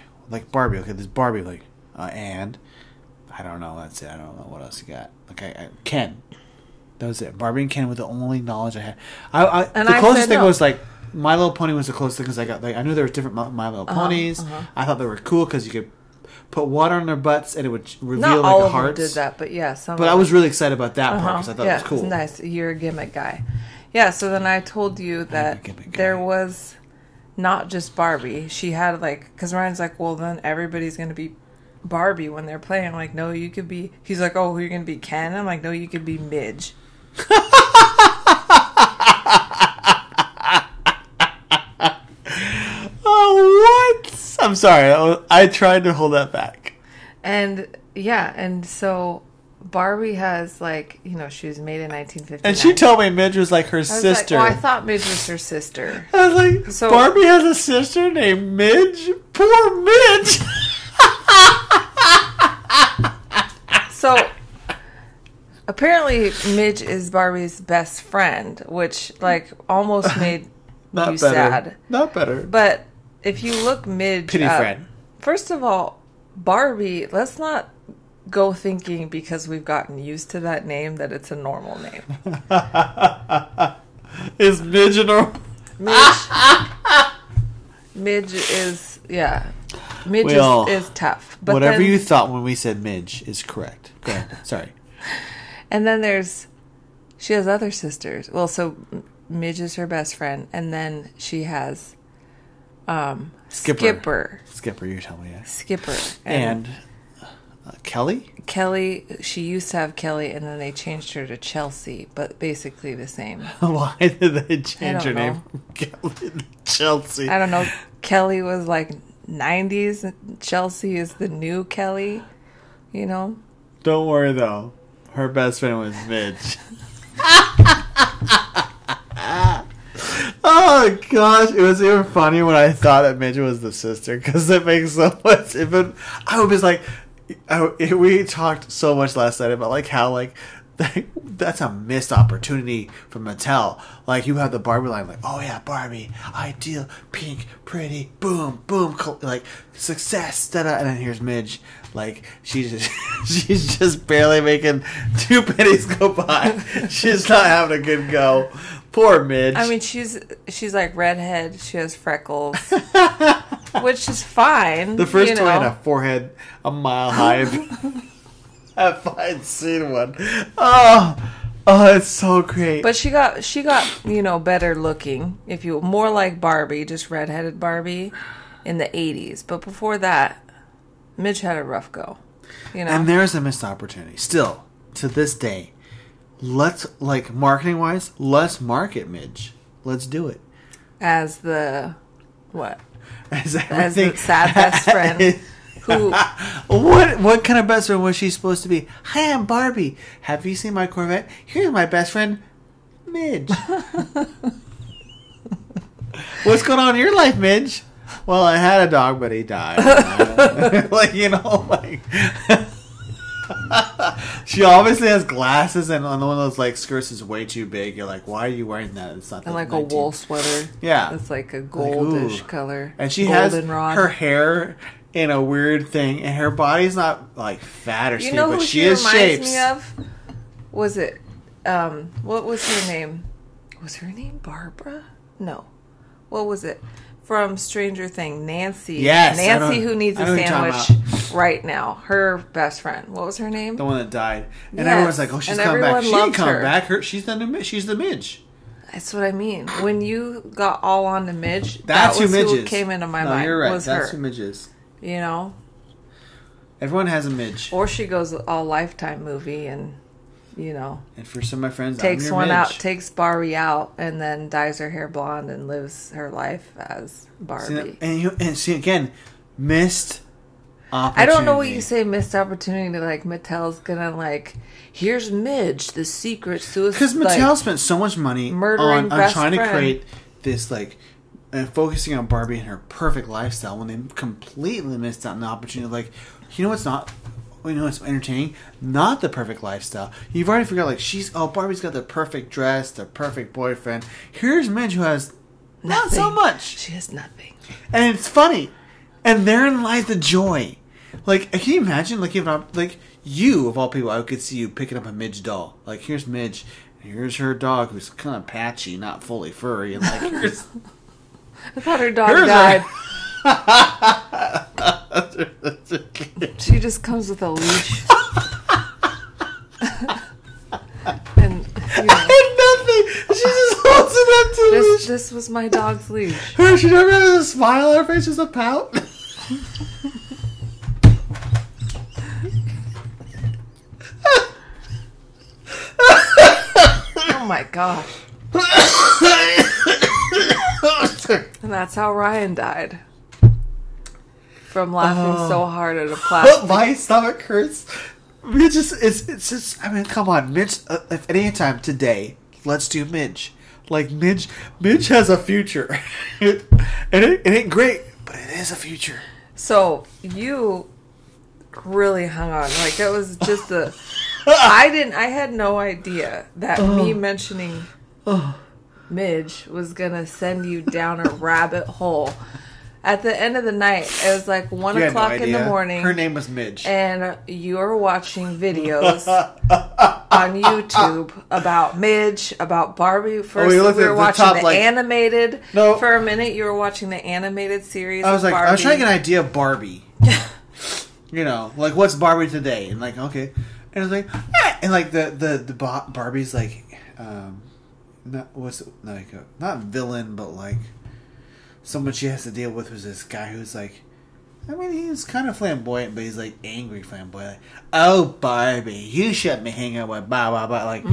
Barbie? Okay, there's Barbie, and I don't know. That's it. I don't know what else you got. I Ken. That was it. Barbie and Ken were the only knowledge I had. The closest thing was like My Little Pony was the closest thing because I got. Like, I knew there were different My Little Ponies. Uh-huh. I thought they were cool because you could put water on their butts and it would reveal the hearts. Not all of them did that, but yeah, some. But I was really excited about that part because I thought it was cool. It's nice. You're a gimmick guy. Yeah. So then I told you that there was. Not just Barbie. She had, because Ryan's like, well, then everybody's going to be Barbie when they're playing. I'm like, no, you could be... He's like, oh, you're going to be Ken? I'm like, no, you could be Midge. Oh, what? I'm sorry. I tried to hold that back. And, yeah, and so... Barbie has, like, you know, she was made in 1959. And she told me Midge was, like, her sister. Like, oh, I thought Midge was her sister. I was like, so, Barbie has a sister named Midge? Poor Midge! So, apparently Midge is Barbie's best friend, which, like, almost made you sad. Not better. But if you look Midge Pity up, friend. First of all, Barbie, let's not... go thinking because we've gotten used to that name that it's a normal name. Is Midge a normal? Midge is, yeah. Midge is tough. But whatever then, you thought when we said Midge is correct. Go ahead. Sorry. And then she has other sisters. Well, so Midge is her best friend. And then she has Skipper. Skipper, you're telling me. Yeah. Skipper. And Kelly? Kelly, she used to have Kelly, and then they changed her to Chelsea, but basically the same. Why did they change her name from Kelly to Chelsea? I don't know. Kelly was like 90s, and Chelsea is the new Kelly, you know? Don't worry, though. Her best friend was Midge. Oh, gosh. It was even funny when I thought that Midge was the sister, because it makes so much... I was like... we talked so much last night about like how like that's a missed opportunity for Mattel. Like you have the Barbie line, like oh yeah, Barbie, ideal, pink, pretty, boom, boom, like success, da-da. And then here's Midge, like she's just barely making two pennies go by. She's not having a good go. Poor Midge. I mean, she's like redhead. She has freckles, which is fine. The first one had a forehead a mile high. If I had seen one. Oh, it's so great. But she got better looking. If you more like Barbie, just redheaded Barbie, in the 80s. But before that, Midge had a rough go. And there's a missed opportunity still to this day. Let's, like, marketing-wise, let's market Midge. Let's do it. As the, what? As the sad best friend. Who? What kind of best friend was she supposed to be? Hi, I'm Barbie. Have you seen my Corvette? Here's my best friend, Midge. What's going on in your life, Midge? Well, I had a dog, but he died. She obviously has glasses, and on one of those like skirts is way too big. You're like, why are you wearing that? It's not. And like 19. A wool sweater. Yeah, it's like a goldish color. And she has her hair in a weird thing, and her body's not like fat or skinny, but she is shapes. You know who she reminds me of? Was it? What was her name? Was her name Barbara? No. What was it? From Stranger Things, Nancy. Yes. Nancy who needs a sandwich right now. Her best friend. What was her name? The one that died. And everyone's like, oh, she's coming back. She didn't come back. She's the Midge. That's what I mean. When you got all on the Midge, that was who came into my mind. You're right. That's who Midge is. You know? Everyone has a Midge. Or she goes all Lifetime movie and... And for some of my friends, takes Barbie out, and then dyes her hair blonde and lives her life as Barbie. See, again, missed opportunity. I don't know what you say, missed opportunity. Like Mattel's gonna here's Midge, the secret suicide. Because Mattel spent so much money on trying to create this and focusing on Barbie and her perfect lifestyle when they completely missed out on the opportunity. It's not. We know it's entertaining, not the perfect lifestyle. You've already figured out, Barbie's got the perfect dress, the perfect boyfriend. Here's Midge who has nothing. Not so much. She has nothing. And it's funny. And therein lies the joy. Can you imagine, you, of all people, I could see you picking up a Midge doll. Here's Midge, and here's her dog who's kind of patchy, not fully furry. And, here's... I thought her dog died. She just comes with a leash. And I had nothing. She just holds it up to the leash. This was my dog's leash. She never has a smile on her face, just a pout. my gosh. And that's how Ryan died. From laughing so hard at a plastic. My stomach hurts. I mean, come on, Midge. If any time today, let's do Midge. Like, Midge has a future. It ain't great, but it is a future. So, you really hung on. Like, it was just a... I had no idea that me mentioning Midge was going to send you down a rabbit hole. At the end of the night, it was like 1 o'clock in the morning. Her name was Midge. And you were watching videos on YouTube about Midge, about Barbie. First, we were watching the animated. No. For a minute, you were watching the animated series of Barbie. I was trying to get an idea of Barbie. You know, like, what's Barbie today? And like, okay. And I was like, ah! And like, the Barbie's like, not villain, but like, someone she has to deal with who's this guy who's like, I mean, he's kind of flamboyant, but he's like angry flamboyant. Like, oh, Barbie, you shouldn't be hanging out with blah blah blah. Like,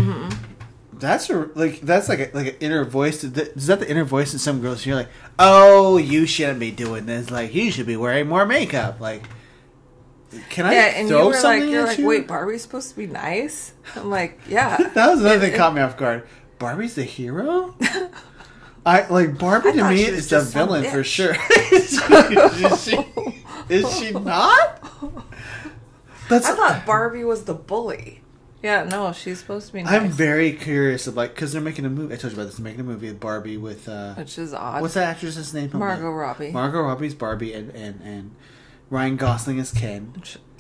that's like an inner voice. Is that the inner voice in some girls? You're like, oh, you shouldn't be doing this. Like, you should be wearing more makeup. Like, can I throw something at you? You're like, wait, Barbie's supposed to be nice? I'm like, yeah. That was another thing that caught me off guard. Barbie's the hero. Barbie to me is the villain for sure. Is she not? I thought Barbie was the bully. Yeah, no, she's supposed to be nice. I'm very curious about, because they're making a movie. I told you about this. They're making a movie with Barbie with... which is odd. What's that actress's name? Margot Robbie. Margot Robbie's Barbie and Ryan Gosling is Ken.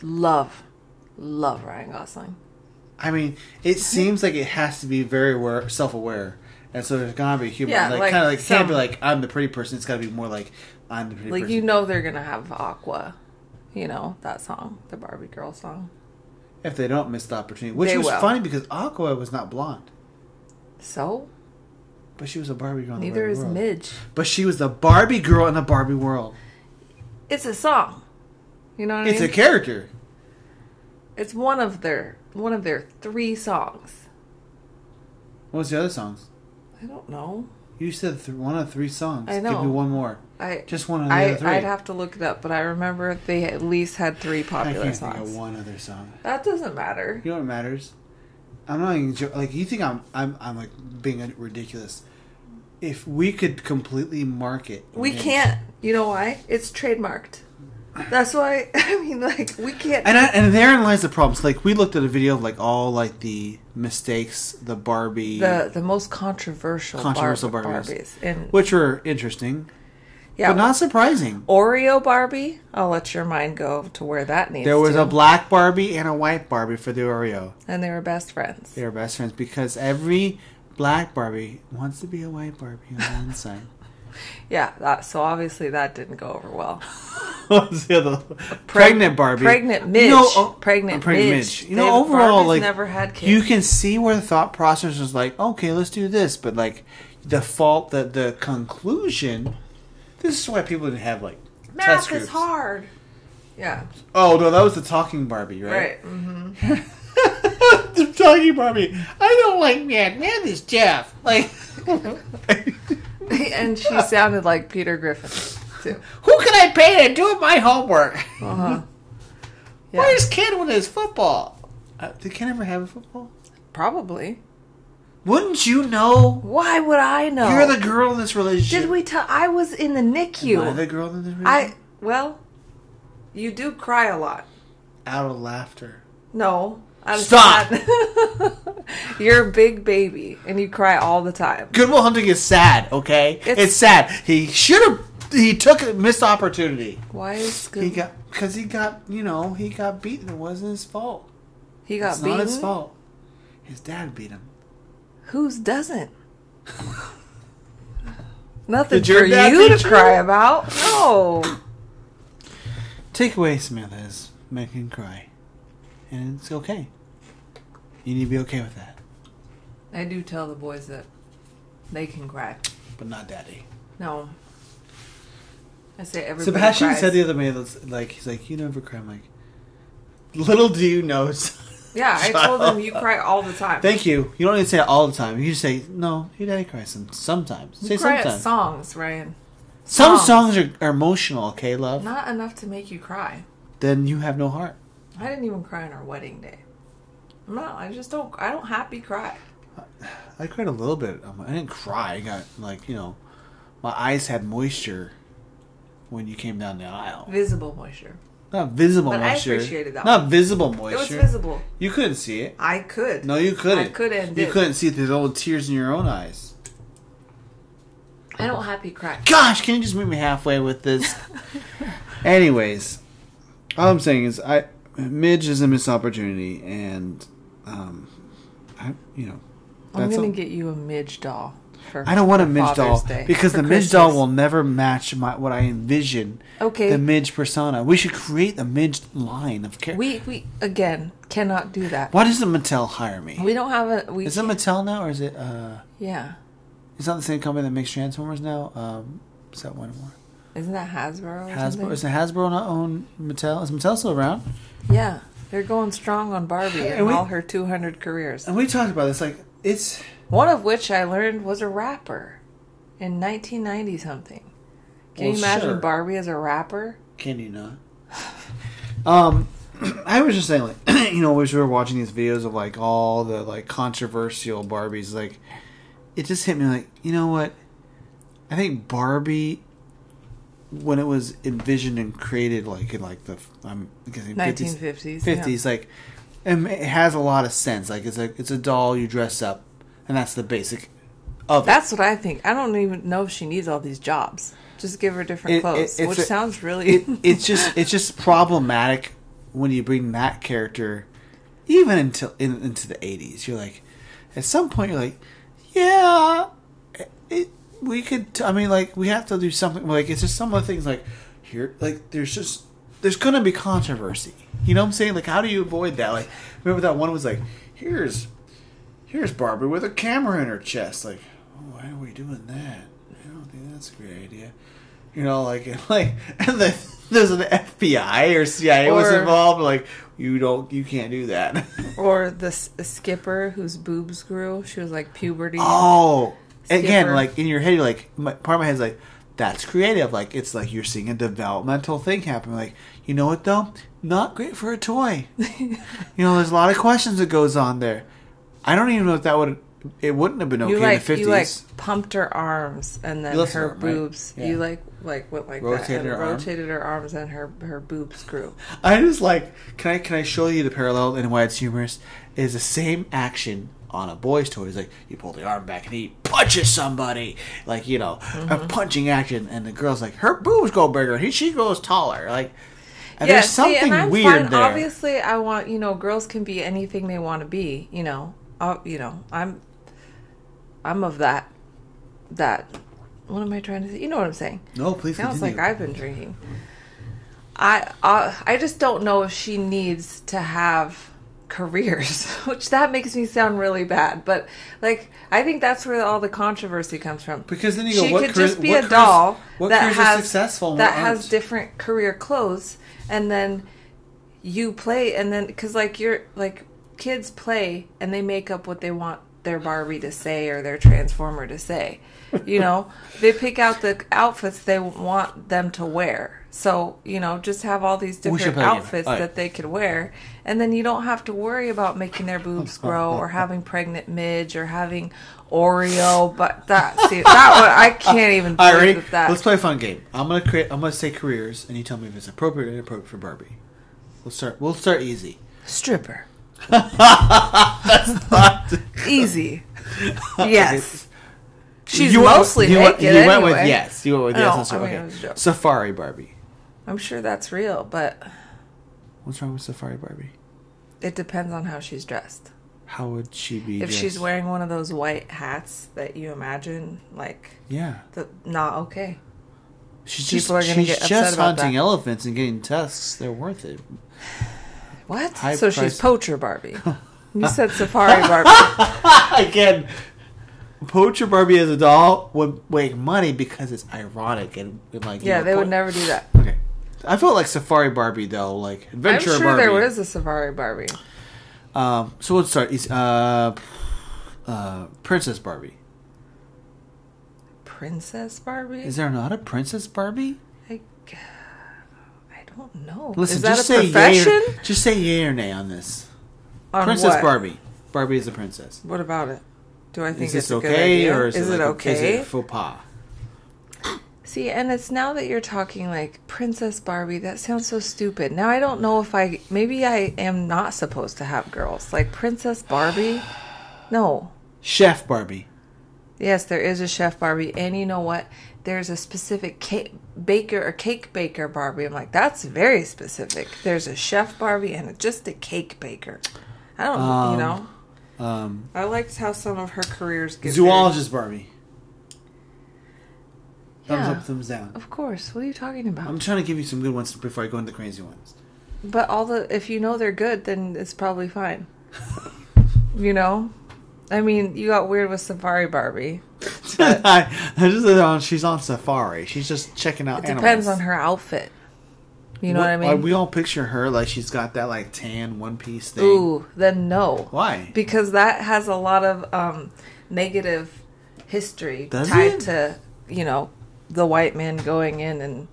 Love Ryan Gosling. I mean, it seems like it has to be very self-aware. And so there's gonna be humor, can't be like I'm the pretty person. It's gotta be more like I'm the pretty person. Like, you know, they're gonna have Aqua, you know that song, the Barbie Girl song. If they don't miss the opportunity, which was funny because Aqua was not blonde. So, but she was a Barbie girl. Neither is Midge. But she was the Barbie girl in the Barbie world. It's a song, you know what I mean? It's a character. It's one of their three songs. What was the other songs? I don't know. You said one of three songs. I know. Give me one more. Just one of the other three. I'd have to look it up, but I remember they at least had three popular songs. I can't think of one other song. That doesn't matter. You know what matters? I'm not even joking. Like, you think I'm like being ridiculous. If we could completely market. We can't. You know why? It's trademarked. That's why. I mean, like, we can't. And therein lies the problems. Like, we looked at a video of like all like the mistakes, the Barbie, the most controversial Barbies, which were interesting, yeah, but not surprising. Oreo Barbie. I'll let your mind go to where that needs. There was a black Barbie and a white Barbie for the Oreo, and they were best friends. They were best friends because every black Barbie wants to be a white Barbie on the inside. Yeah, so obviously that didn't go over well. What was the other? Pregnant Barbie. Pregnant Midge. No, pregnant Midge. You know, overall, Barbies like never had kids. You can see where the thought process was like, okay, let's do this, but like the conclusion. This is why people didn't have like math test groups. Is hard. Yeah. Oh no, that was the talking Barbie, right? Right. Mm-hmm. The talking Barbie. I don't like math. Math is Jeff. Like. And she sounded like Peter Griffin, too. Who can I pay to do my homework? Uh-huh. Yeah. Where's Ken with his football? Did Ken ever have a football? Probably. Wouldn't you know? Why would I know? You're the girl in this relationship. Did we tell? I was in the NICU. Am I the girl in this relationship? You do cry a lot. Out of laughter. No. Stop! You're a big baby, and you cry all the time. Good Will Hunting is sad, okay? It's sad. He took a missed opportunity. Why is Good? He got beaten. It wasn't his fault. He got beaten? It's not his fault. His dad beat him. Whose doesn't? Nothing for you to cry about. No. Takeaway, Smith, is make him cry. And it's okay. You need to be okay with that. I do tell the boys that they can cry. But not daddy. No. I say everybody Sebastian cries. Said the other day, like, he's like, you never cry. I'm like, little do you know, Yeah, I told him you cry all the time. Thank you. You don't even say it all the time. You just say, no, your daddy cries sometimes. You cry at songs, Ryan. Some songs are emotional, okay, love? Not enough to make you cry. Then you have no heart. I didn't even cry on our wedding day. No, I just don't. I don't happy cry. I cried a little bit. I didn't cry. I got, like, you know, my eyes had moisture when you came down the aisle. Visible moisture. Not visible but moisture. I appreciated that. Not visible moisture. It was visible. You couldn't see it. I could. No, you couldn't. I couldn't. You couldn't see the little tears in your own eyes. I don't happy cry. Gosh, can you just meet me halfway with this? Anyways, all I'm saying is Midge is a missed opportunity, and I'm gonna get you a Midge doll. I don't want a Midge doll because the Midge doll will never match what I envision. Okay. The Midge persona. We should create the Midge line of characters. We again cannot do that. Why doesn't Mattel hire me? We don't have a. Is it Mattel now or is it? Yeah. It's not the same company that makes Transformers now. Is that one more? Isn't that Hasbro? Hasbro is Hasbro not own Mattel? Is Mattel still around? Yeah, they're going strong on Barbie and all her 200 careers. And we talked about this, like it's. One of which I learned was a rapper in 1990 something. Can you imagine Barbie as a rapper? Can you not? I was just saying, like, you know, as we were watching these videos of like all the like controversial Barbies, like it just hit me, like, you know what? I think Barbie, when it was envisioned and created, like in like the 1950s, like, and it has a lot of sense. Like it's a doll you dress up. And that's the basic of it. That's what I think. I don't even know if she needs all these jobs. Just give her different clothes, which sounds really... it's just problematic when you bring that character, even into the 80s. You're like, at some point, you're like, yeah, we could... I mean, like, we have to do something. Like, it's just some of the things, like, here... Like, there's going to be controversy. You know what I'm saying? Like, how do you avoid that? Like, remember that one was like, Here's Barbie with a camera in her chest. Like, oh, why are we doing that? I don't think that's a great idea. You know, like, and then there's an FBI or CIA was involved. Like, you can't do that. Or the Skipper whose boobs grew. She was like puberty. Oh, Skipper. Again, like in your head, you're like, part of my head's like, that's creative. Like, it's like you're seeing a developmental thing happen. Like, you know what though? Not great for a toy. You know, there's a lot of questions that goes on there. I don't even know if that would... It wouldn't have been okay in the 50s. You, like, pumped her arms and then her boobs... Right? Yeah. You, like went like rotated that. And rotated her arms and her boobs grew. I just, like... Can I show you the parallel and why it's humorous? It is the same action on a boy's toy. It's like, you pull the arm back and he punches somebody. Like, you know, a punching action. And the girl's like, her boobs go bigger. She grows taller. Like... And yeah, there's something weird there. Obviously, I want... You know, girls can be anything they want to be, you know... you know, I'm of that. What am I trying to say? You know what I'm saying? No, please. Sounds continue. Like I've been drinking. I just don't know if she needs to have careers, which that makes me sound really bad. But like, I think that's where all the controversy comes from. Because then you go, what could just be a doll that has successful that has different career clothes, and then you play, and then because like you're like. Kids play and they make up what they want their Barbie to say or their Transformer to say. You know, they pick out the outfits they want them to wear. So, you know, just have all these different outfits that they could wear. And then you don't have to worry about making their boobs grow or having Pregnant Midge or having Oreo. But that one, I can't even deal with that. Let's play a fun game. I'm going to say careers and you tell me if it's appropriate or inappropriate for Barbie. We'll start easy. Stripper. That's not easy. Yes, she's mostly naked. You went with yes. You went with yes. Okay. Safari Barbie. I'm sure that's real, but what's wrong with Safari Barbie? It depends on how she's dressed. How would she be? If she's wearing one of those white hats that you imagine, like yeah, not okay. She's just hunting elephants and getting tusks. They're worth it. What? So she's Poacher Barbie. You said Safari Barbie. Again, Poacher Barbie as a doll would make money because it's ironic and like yeah, they would never do that. Okay, I felt like Safari Barbie though, like Adventure Barbie. I'm sure there was a Safari Barbie. So let's start. It's Princess Barbie. Princess Barbie? Is there not a Princess Barbie? I don't know. Listen, is that just a profession? Just say yay or nay on this. On Princess what? Barbie. Barbie is a princess. What about it? Do I think is it's a okay good idea? Or is it like okay? Is it faux pas? See, and it's now that you're talking like Princess Barbie, that sounds so stupid. Now I don't know if maybe I am not supposed to have girls. Like Princess Barbie? No. Chef Barbie. Yes, there is a Chef Barbie. And you know what? There's a specific cake baker Barbie. I'm like, that's very specific. There's a Chef Barbie and just a cake baker. I don't know, you know. I liked how some of her careers get Zoologist weird. Barbie. Thumbs up, thumbs down. Of course. What are you talking about? I'm trying to give you some good ones before I go into the crazy ones. But if you know they're good, then it's probably fine. You know? I mean, you got weird with Safari Barbie. She's on safari. She's just checking out animals. It depends on her outfit. You know what I mean? We all picture her like she's got that like tan one-piece thing. Ooh, then no. Why? Because that has a lot of negative history tied to, you know, the white men going in and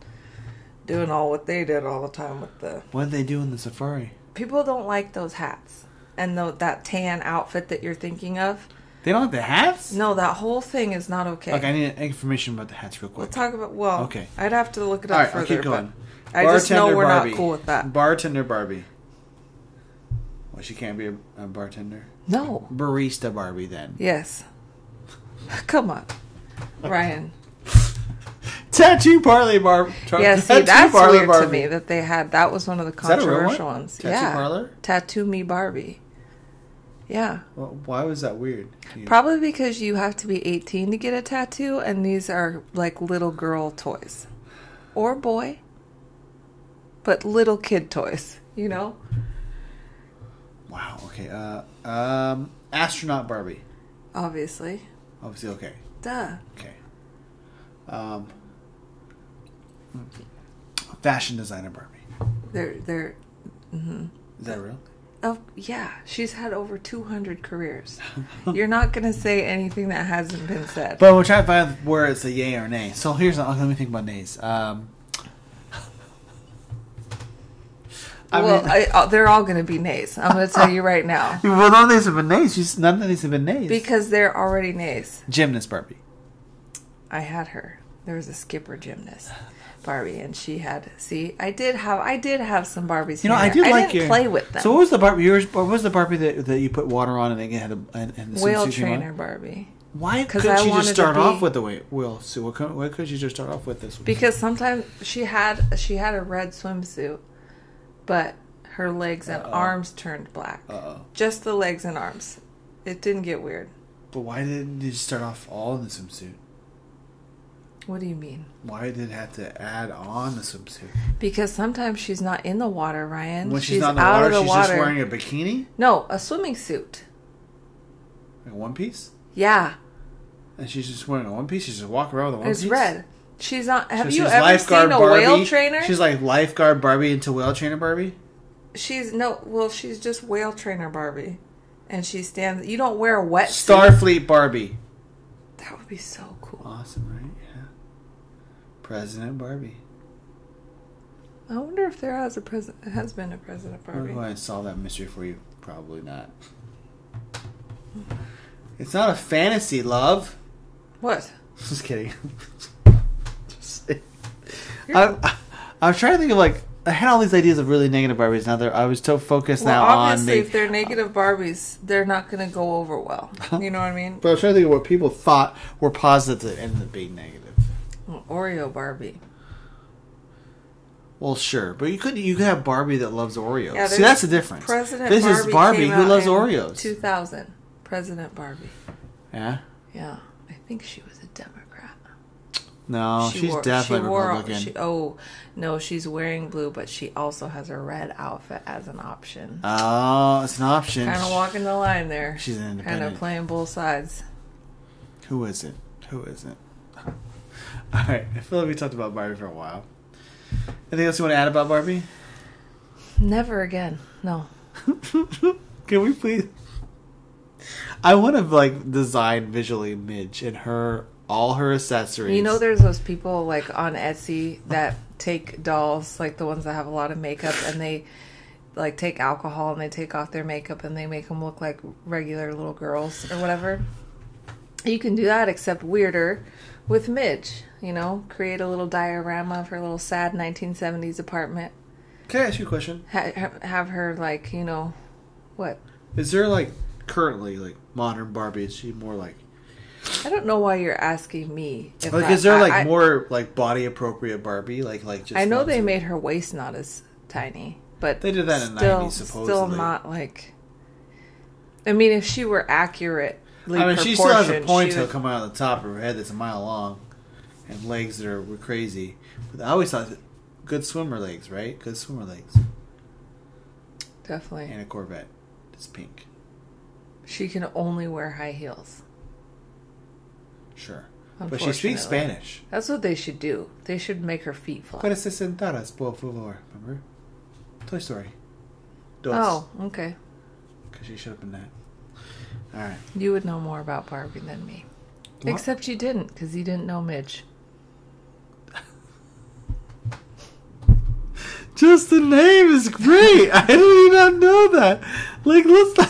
doing all what they did all the time with the... What did they do in the safari? People don't like those hats. And that tan outfit that you're thinking of. They don't like the hats? No, that whole thing is not okay. Okay, I need information about the hats real quick. We'll talk about... Well, okay. I'd have to look it up further. All right, I'll keep going. I just know we're not cool with that. Bartender Barbie. Well, she can't be a bartender? No. Barista Barbie, then. Yes. Come on, Ryan. Tattoo Parlor Barbie. Yeah, see, that's weird to me that they had. That was one of the controversial ones. Tattoo Parlor? Tattoo Me Barbie. Yeah. Well, why was that weird? Probably because you have to be 18 to get a tattoo, and these are like little girl toys. Or boy. But little kid toys, you know? Wow, okay. Astronaut Barbie. Obviously, okay. Duh. Okay. Fashion designer Barbie. They're mm-hmm. Is that real? Oh yeah, she's had over 200 careers. You're not gonna say anything that hasn't been said. But we're trying to find where it's a yay or nay. So let me think about nays. They're all going to be nays. I'm going to tell you right now. Well, none of these have been nays. None of these have been nays because they're already nays. Gymnast Barbie. I had her. There was a Skipper gymnast Barbie, and she had. See, I did have some Barbies. You know, I did like. I didn't play with them. So, what was the Barbie? What was the Barbie that you put water on and then you had a Whale Trainer Barbie? Why couldn't you just start off with the whale suit? Why couldn't you just start off with this? Because sometimes she had a red swimsuit, but her legs and arms turned black. Just the legs and arms. It didn't get weird. But why didn't you start off all in the swimsuit? What do you mean? Why did it have to add on the swimsuit? Because sometimes she's not in the water, Ryan. When she's not in the water, she's just wearing a bikini? No, a swimming suit. Like a one piece? Yeah. And she's just wearing a one piece? She's just walking around with a one piece? It's red. She's not. Have you ever seen a whale trainer? She's like lifeguard Barbie into Whale Trainer Barbie? She's just Whale Trainer Barbie. And she stands. You don't wear a wet suit. Starfleet Barbie. That would be so cool. Awesome, right? President Barbie. I wonder if there has been a President Barbie. I saw that mystery for you. Probably not. It's not a fantasy, love. What? Just kidding. I was trying to think of like I had all these ideas of really negative Barbies. Now I was so focused now on obviously if they're negative Barbies, they're not going to go over well. You know what I mean? But I was trying to think of what people thought were positive and the big negative. Oreo Barbie. Well, sure, but you could have Barbie that loves Oreos. Yeah, see, that's the difference. This is Barbie who loves Oreos. 2000, President Barbie. Yeah. Yeah, I think she was a Democrat. No, she's definitely Republican. She's wearing blue, but she also has a red outfit as an option. Oh, it's an option. Kind of walking the line there. She's an independent. Kind of playing both sides. Who isn't? All right, I feel like we talked about Barbie for a while. Anything else you want to add about Barbie? Never again. No. Can we please? I want to like design visually Midge and her all her accessories. You know, there's those people like on Etsy that take dolls, like the ones that have a lot of makeup, and they like take alcohol and they take off their makeup and they make them look like regular little girls or whatever. You can do that, except weirder, with Midge. You know, create a little diorama of her little sad 1970s apartment. Can I ask you a question? Have her like, you know, what? Is there like currently like modern Barbie? Is she more like? I don't know why you're asking me. If like, is there like more like body appropriate Barbie? Like just. I know they made her waist not as tiny, but they did that in the 90s, supposedly. Still not like. I mean, if she were accurate. I mean, she still has a ponytail coming out of the top of her head that's a mile long, and legs that were crazy. But I always thought, good swimmer legs, right? Good swimmer legs. Definitely. And a Corvette. It's pink. She can only wear high heels. Sure. But she speaks Spanish. That's what they should do. They should make her feet fly. ¿Puedes sentadas, por favor? Remember? Toy Story. Dos. Oh, okay. Because she should have been that. All right. You would know more about Barbie than me. What? Except you didn't, because you didn't know Midge. Just the name is great. I did not know that. Like, let's not...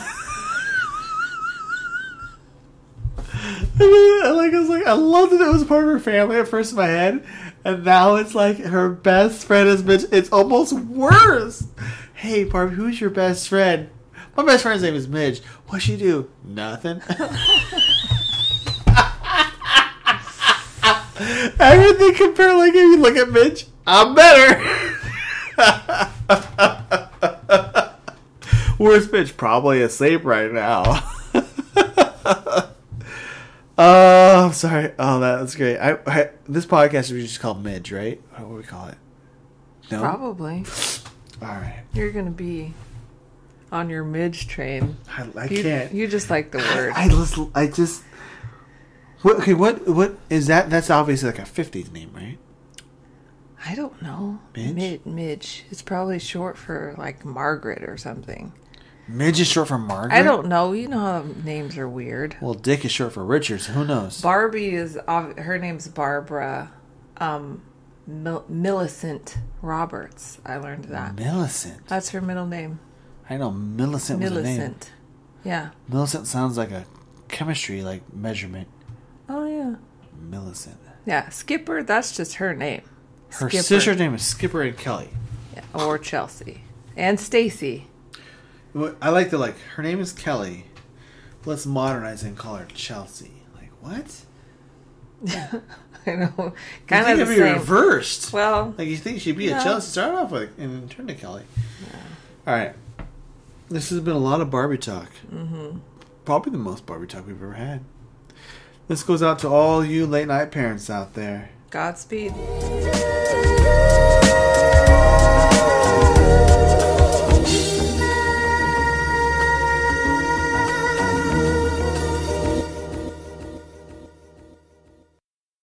I love that it was part of her family at first in my head, and now it's like her best friend is Midge. It's almost worse. Hey, Barbie, who's your best friend? My best friend's name is Midge. What'd she do? Nothing. Everything compared, like, if you look at Midge, I'm better. Where's Midge? Probably asleep right now. I'm sorry. Oh, that's great. I this podcast we just call Midge, right? What would we call it? No? Probably. All right. You're going to be... on your Midge train. I can't. You just like the word. I just. What, okay, what is that? That's obviously like a 50s name, right? I don't know. Midge. It's probably short for like Margaret or something. Midge is short for Margaret? I don't know. You know how names are weird. Well, Dick is short for Richard, so who knows? Barbie is. Her name's Barbara Millicent Roberts. I learned that. Millicent? That's her middle name. I know Millicent was the name. Yeah. Millicent sounds like a chemistry like measurement. Oh yeah. Millicent. Yeah, Skipper. That's just her name. Her Skipper. Sister's name is Skipper and Kelly. Yeah, or Chelsea and Stacy. I like the like. Her name is Kelly. Let's modernize and call her Chelsea. Like what? I know. Kind of the same. Reversed. Well, like you think she'd be a Chelsea, start off with, and then turn to Kelly. Yeah. All right. This has been a lot of Barbie talk. Mm-hmm. Probably the most Barbie talk we've ever had. This goes out to all you late night parents out there. Godspeed.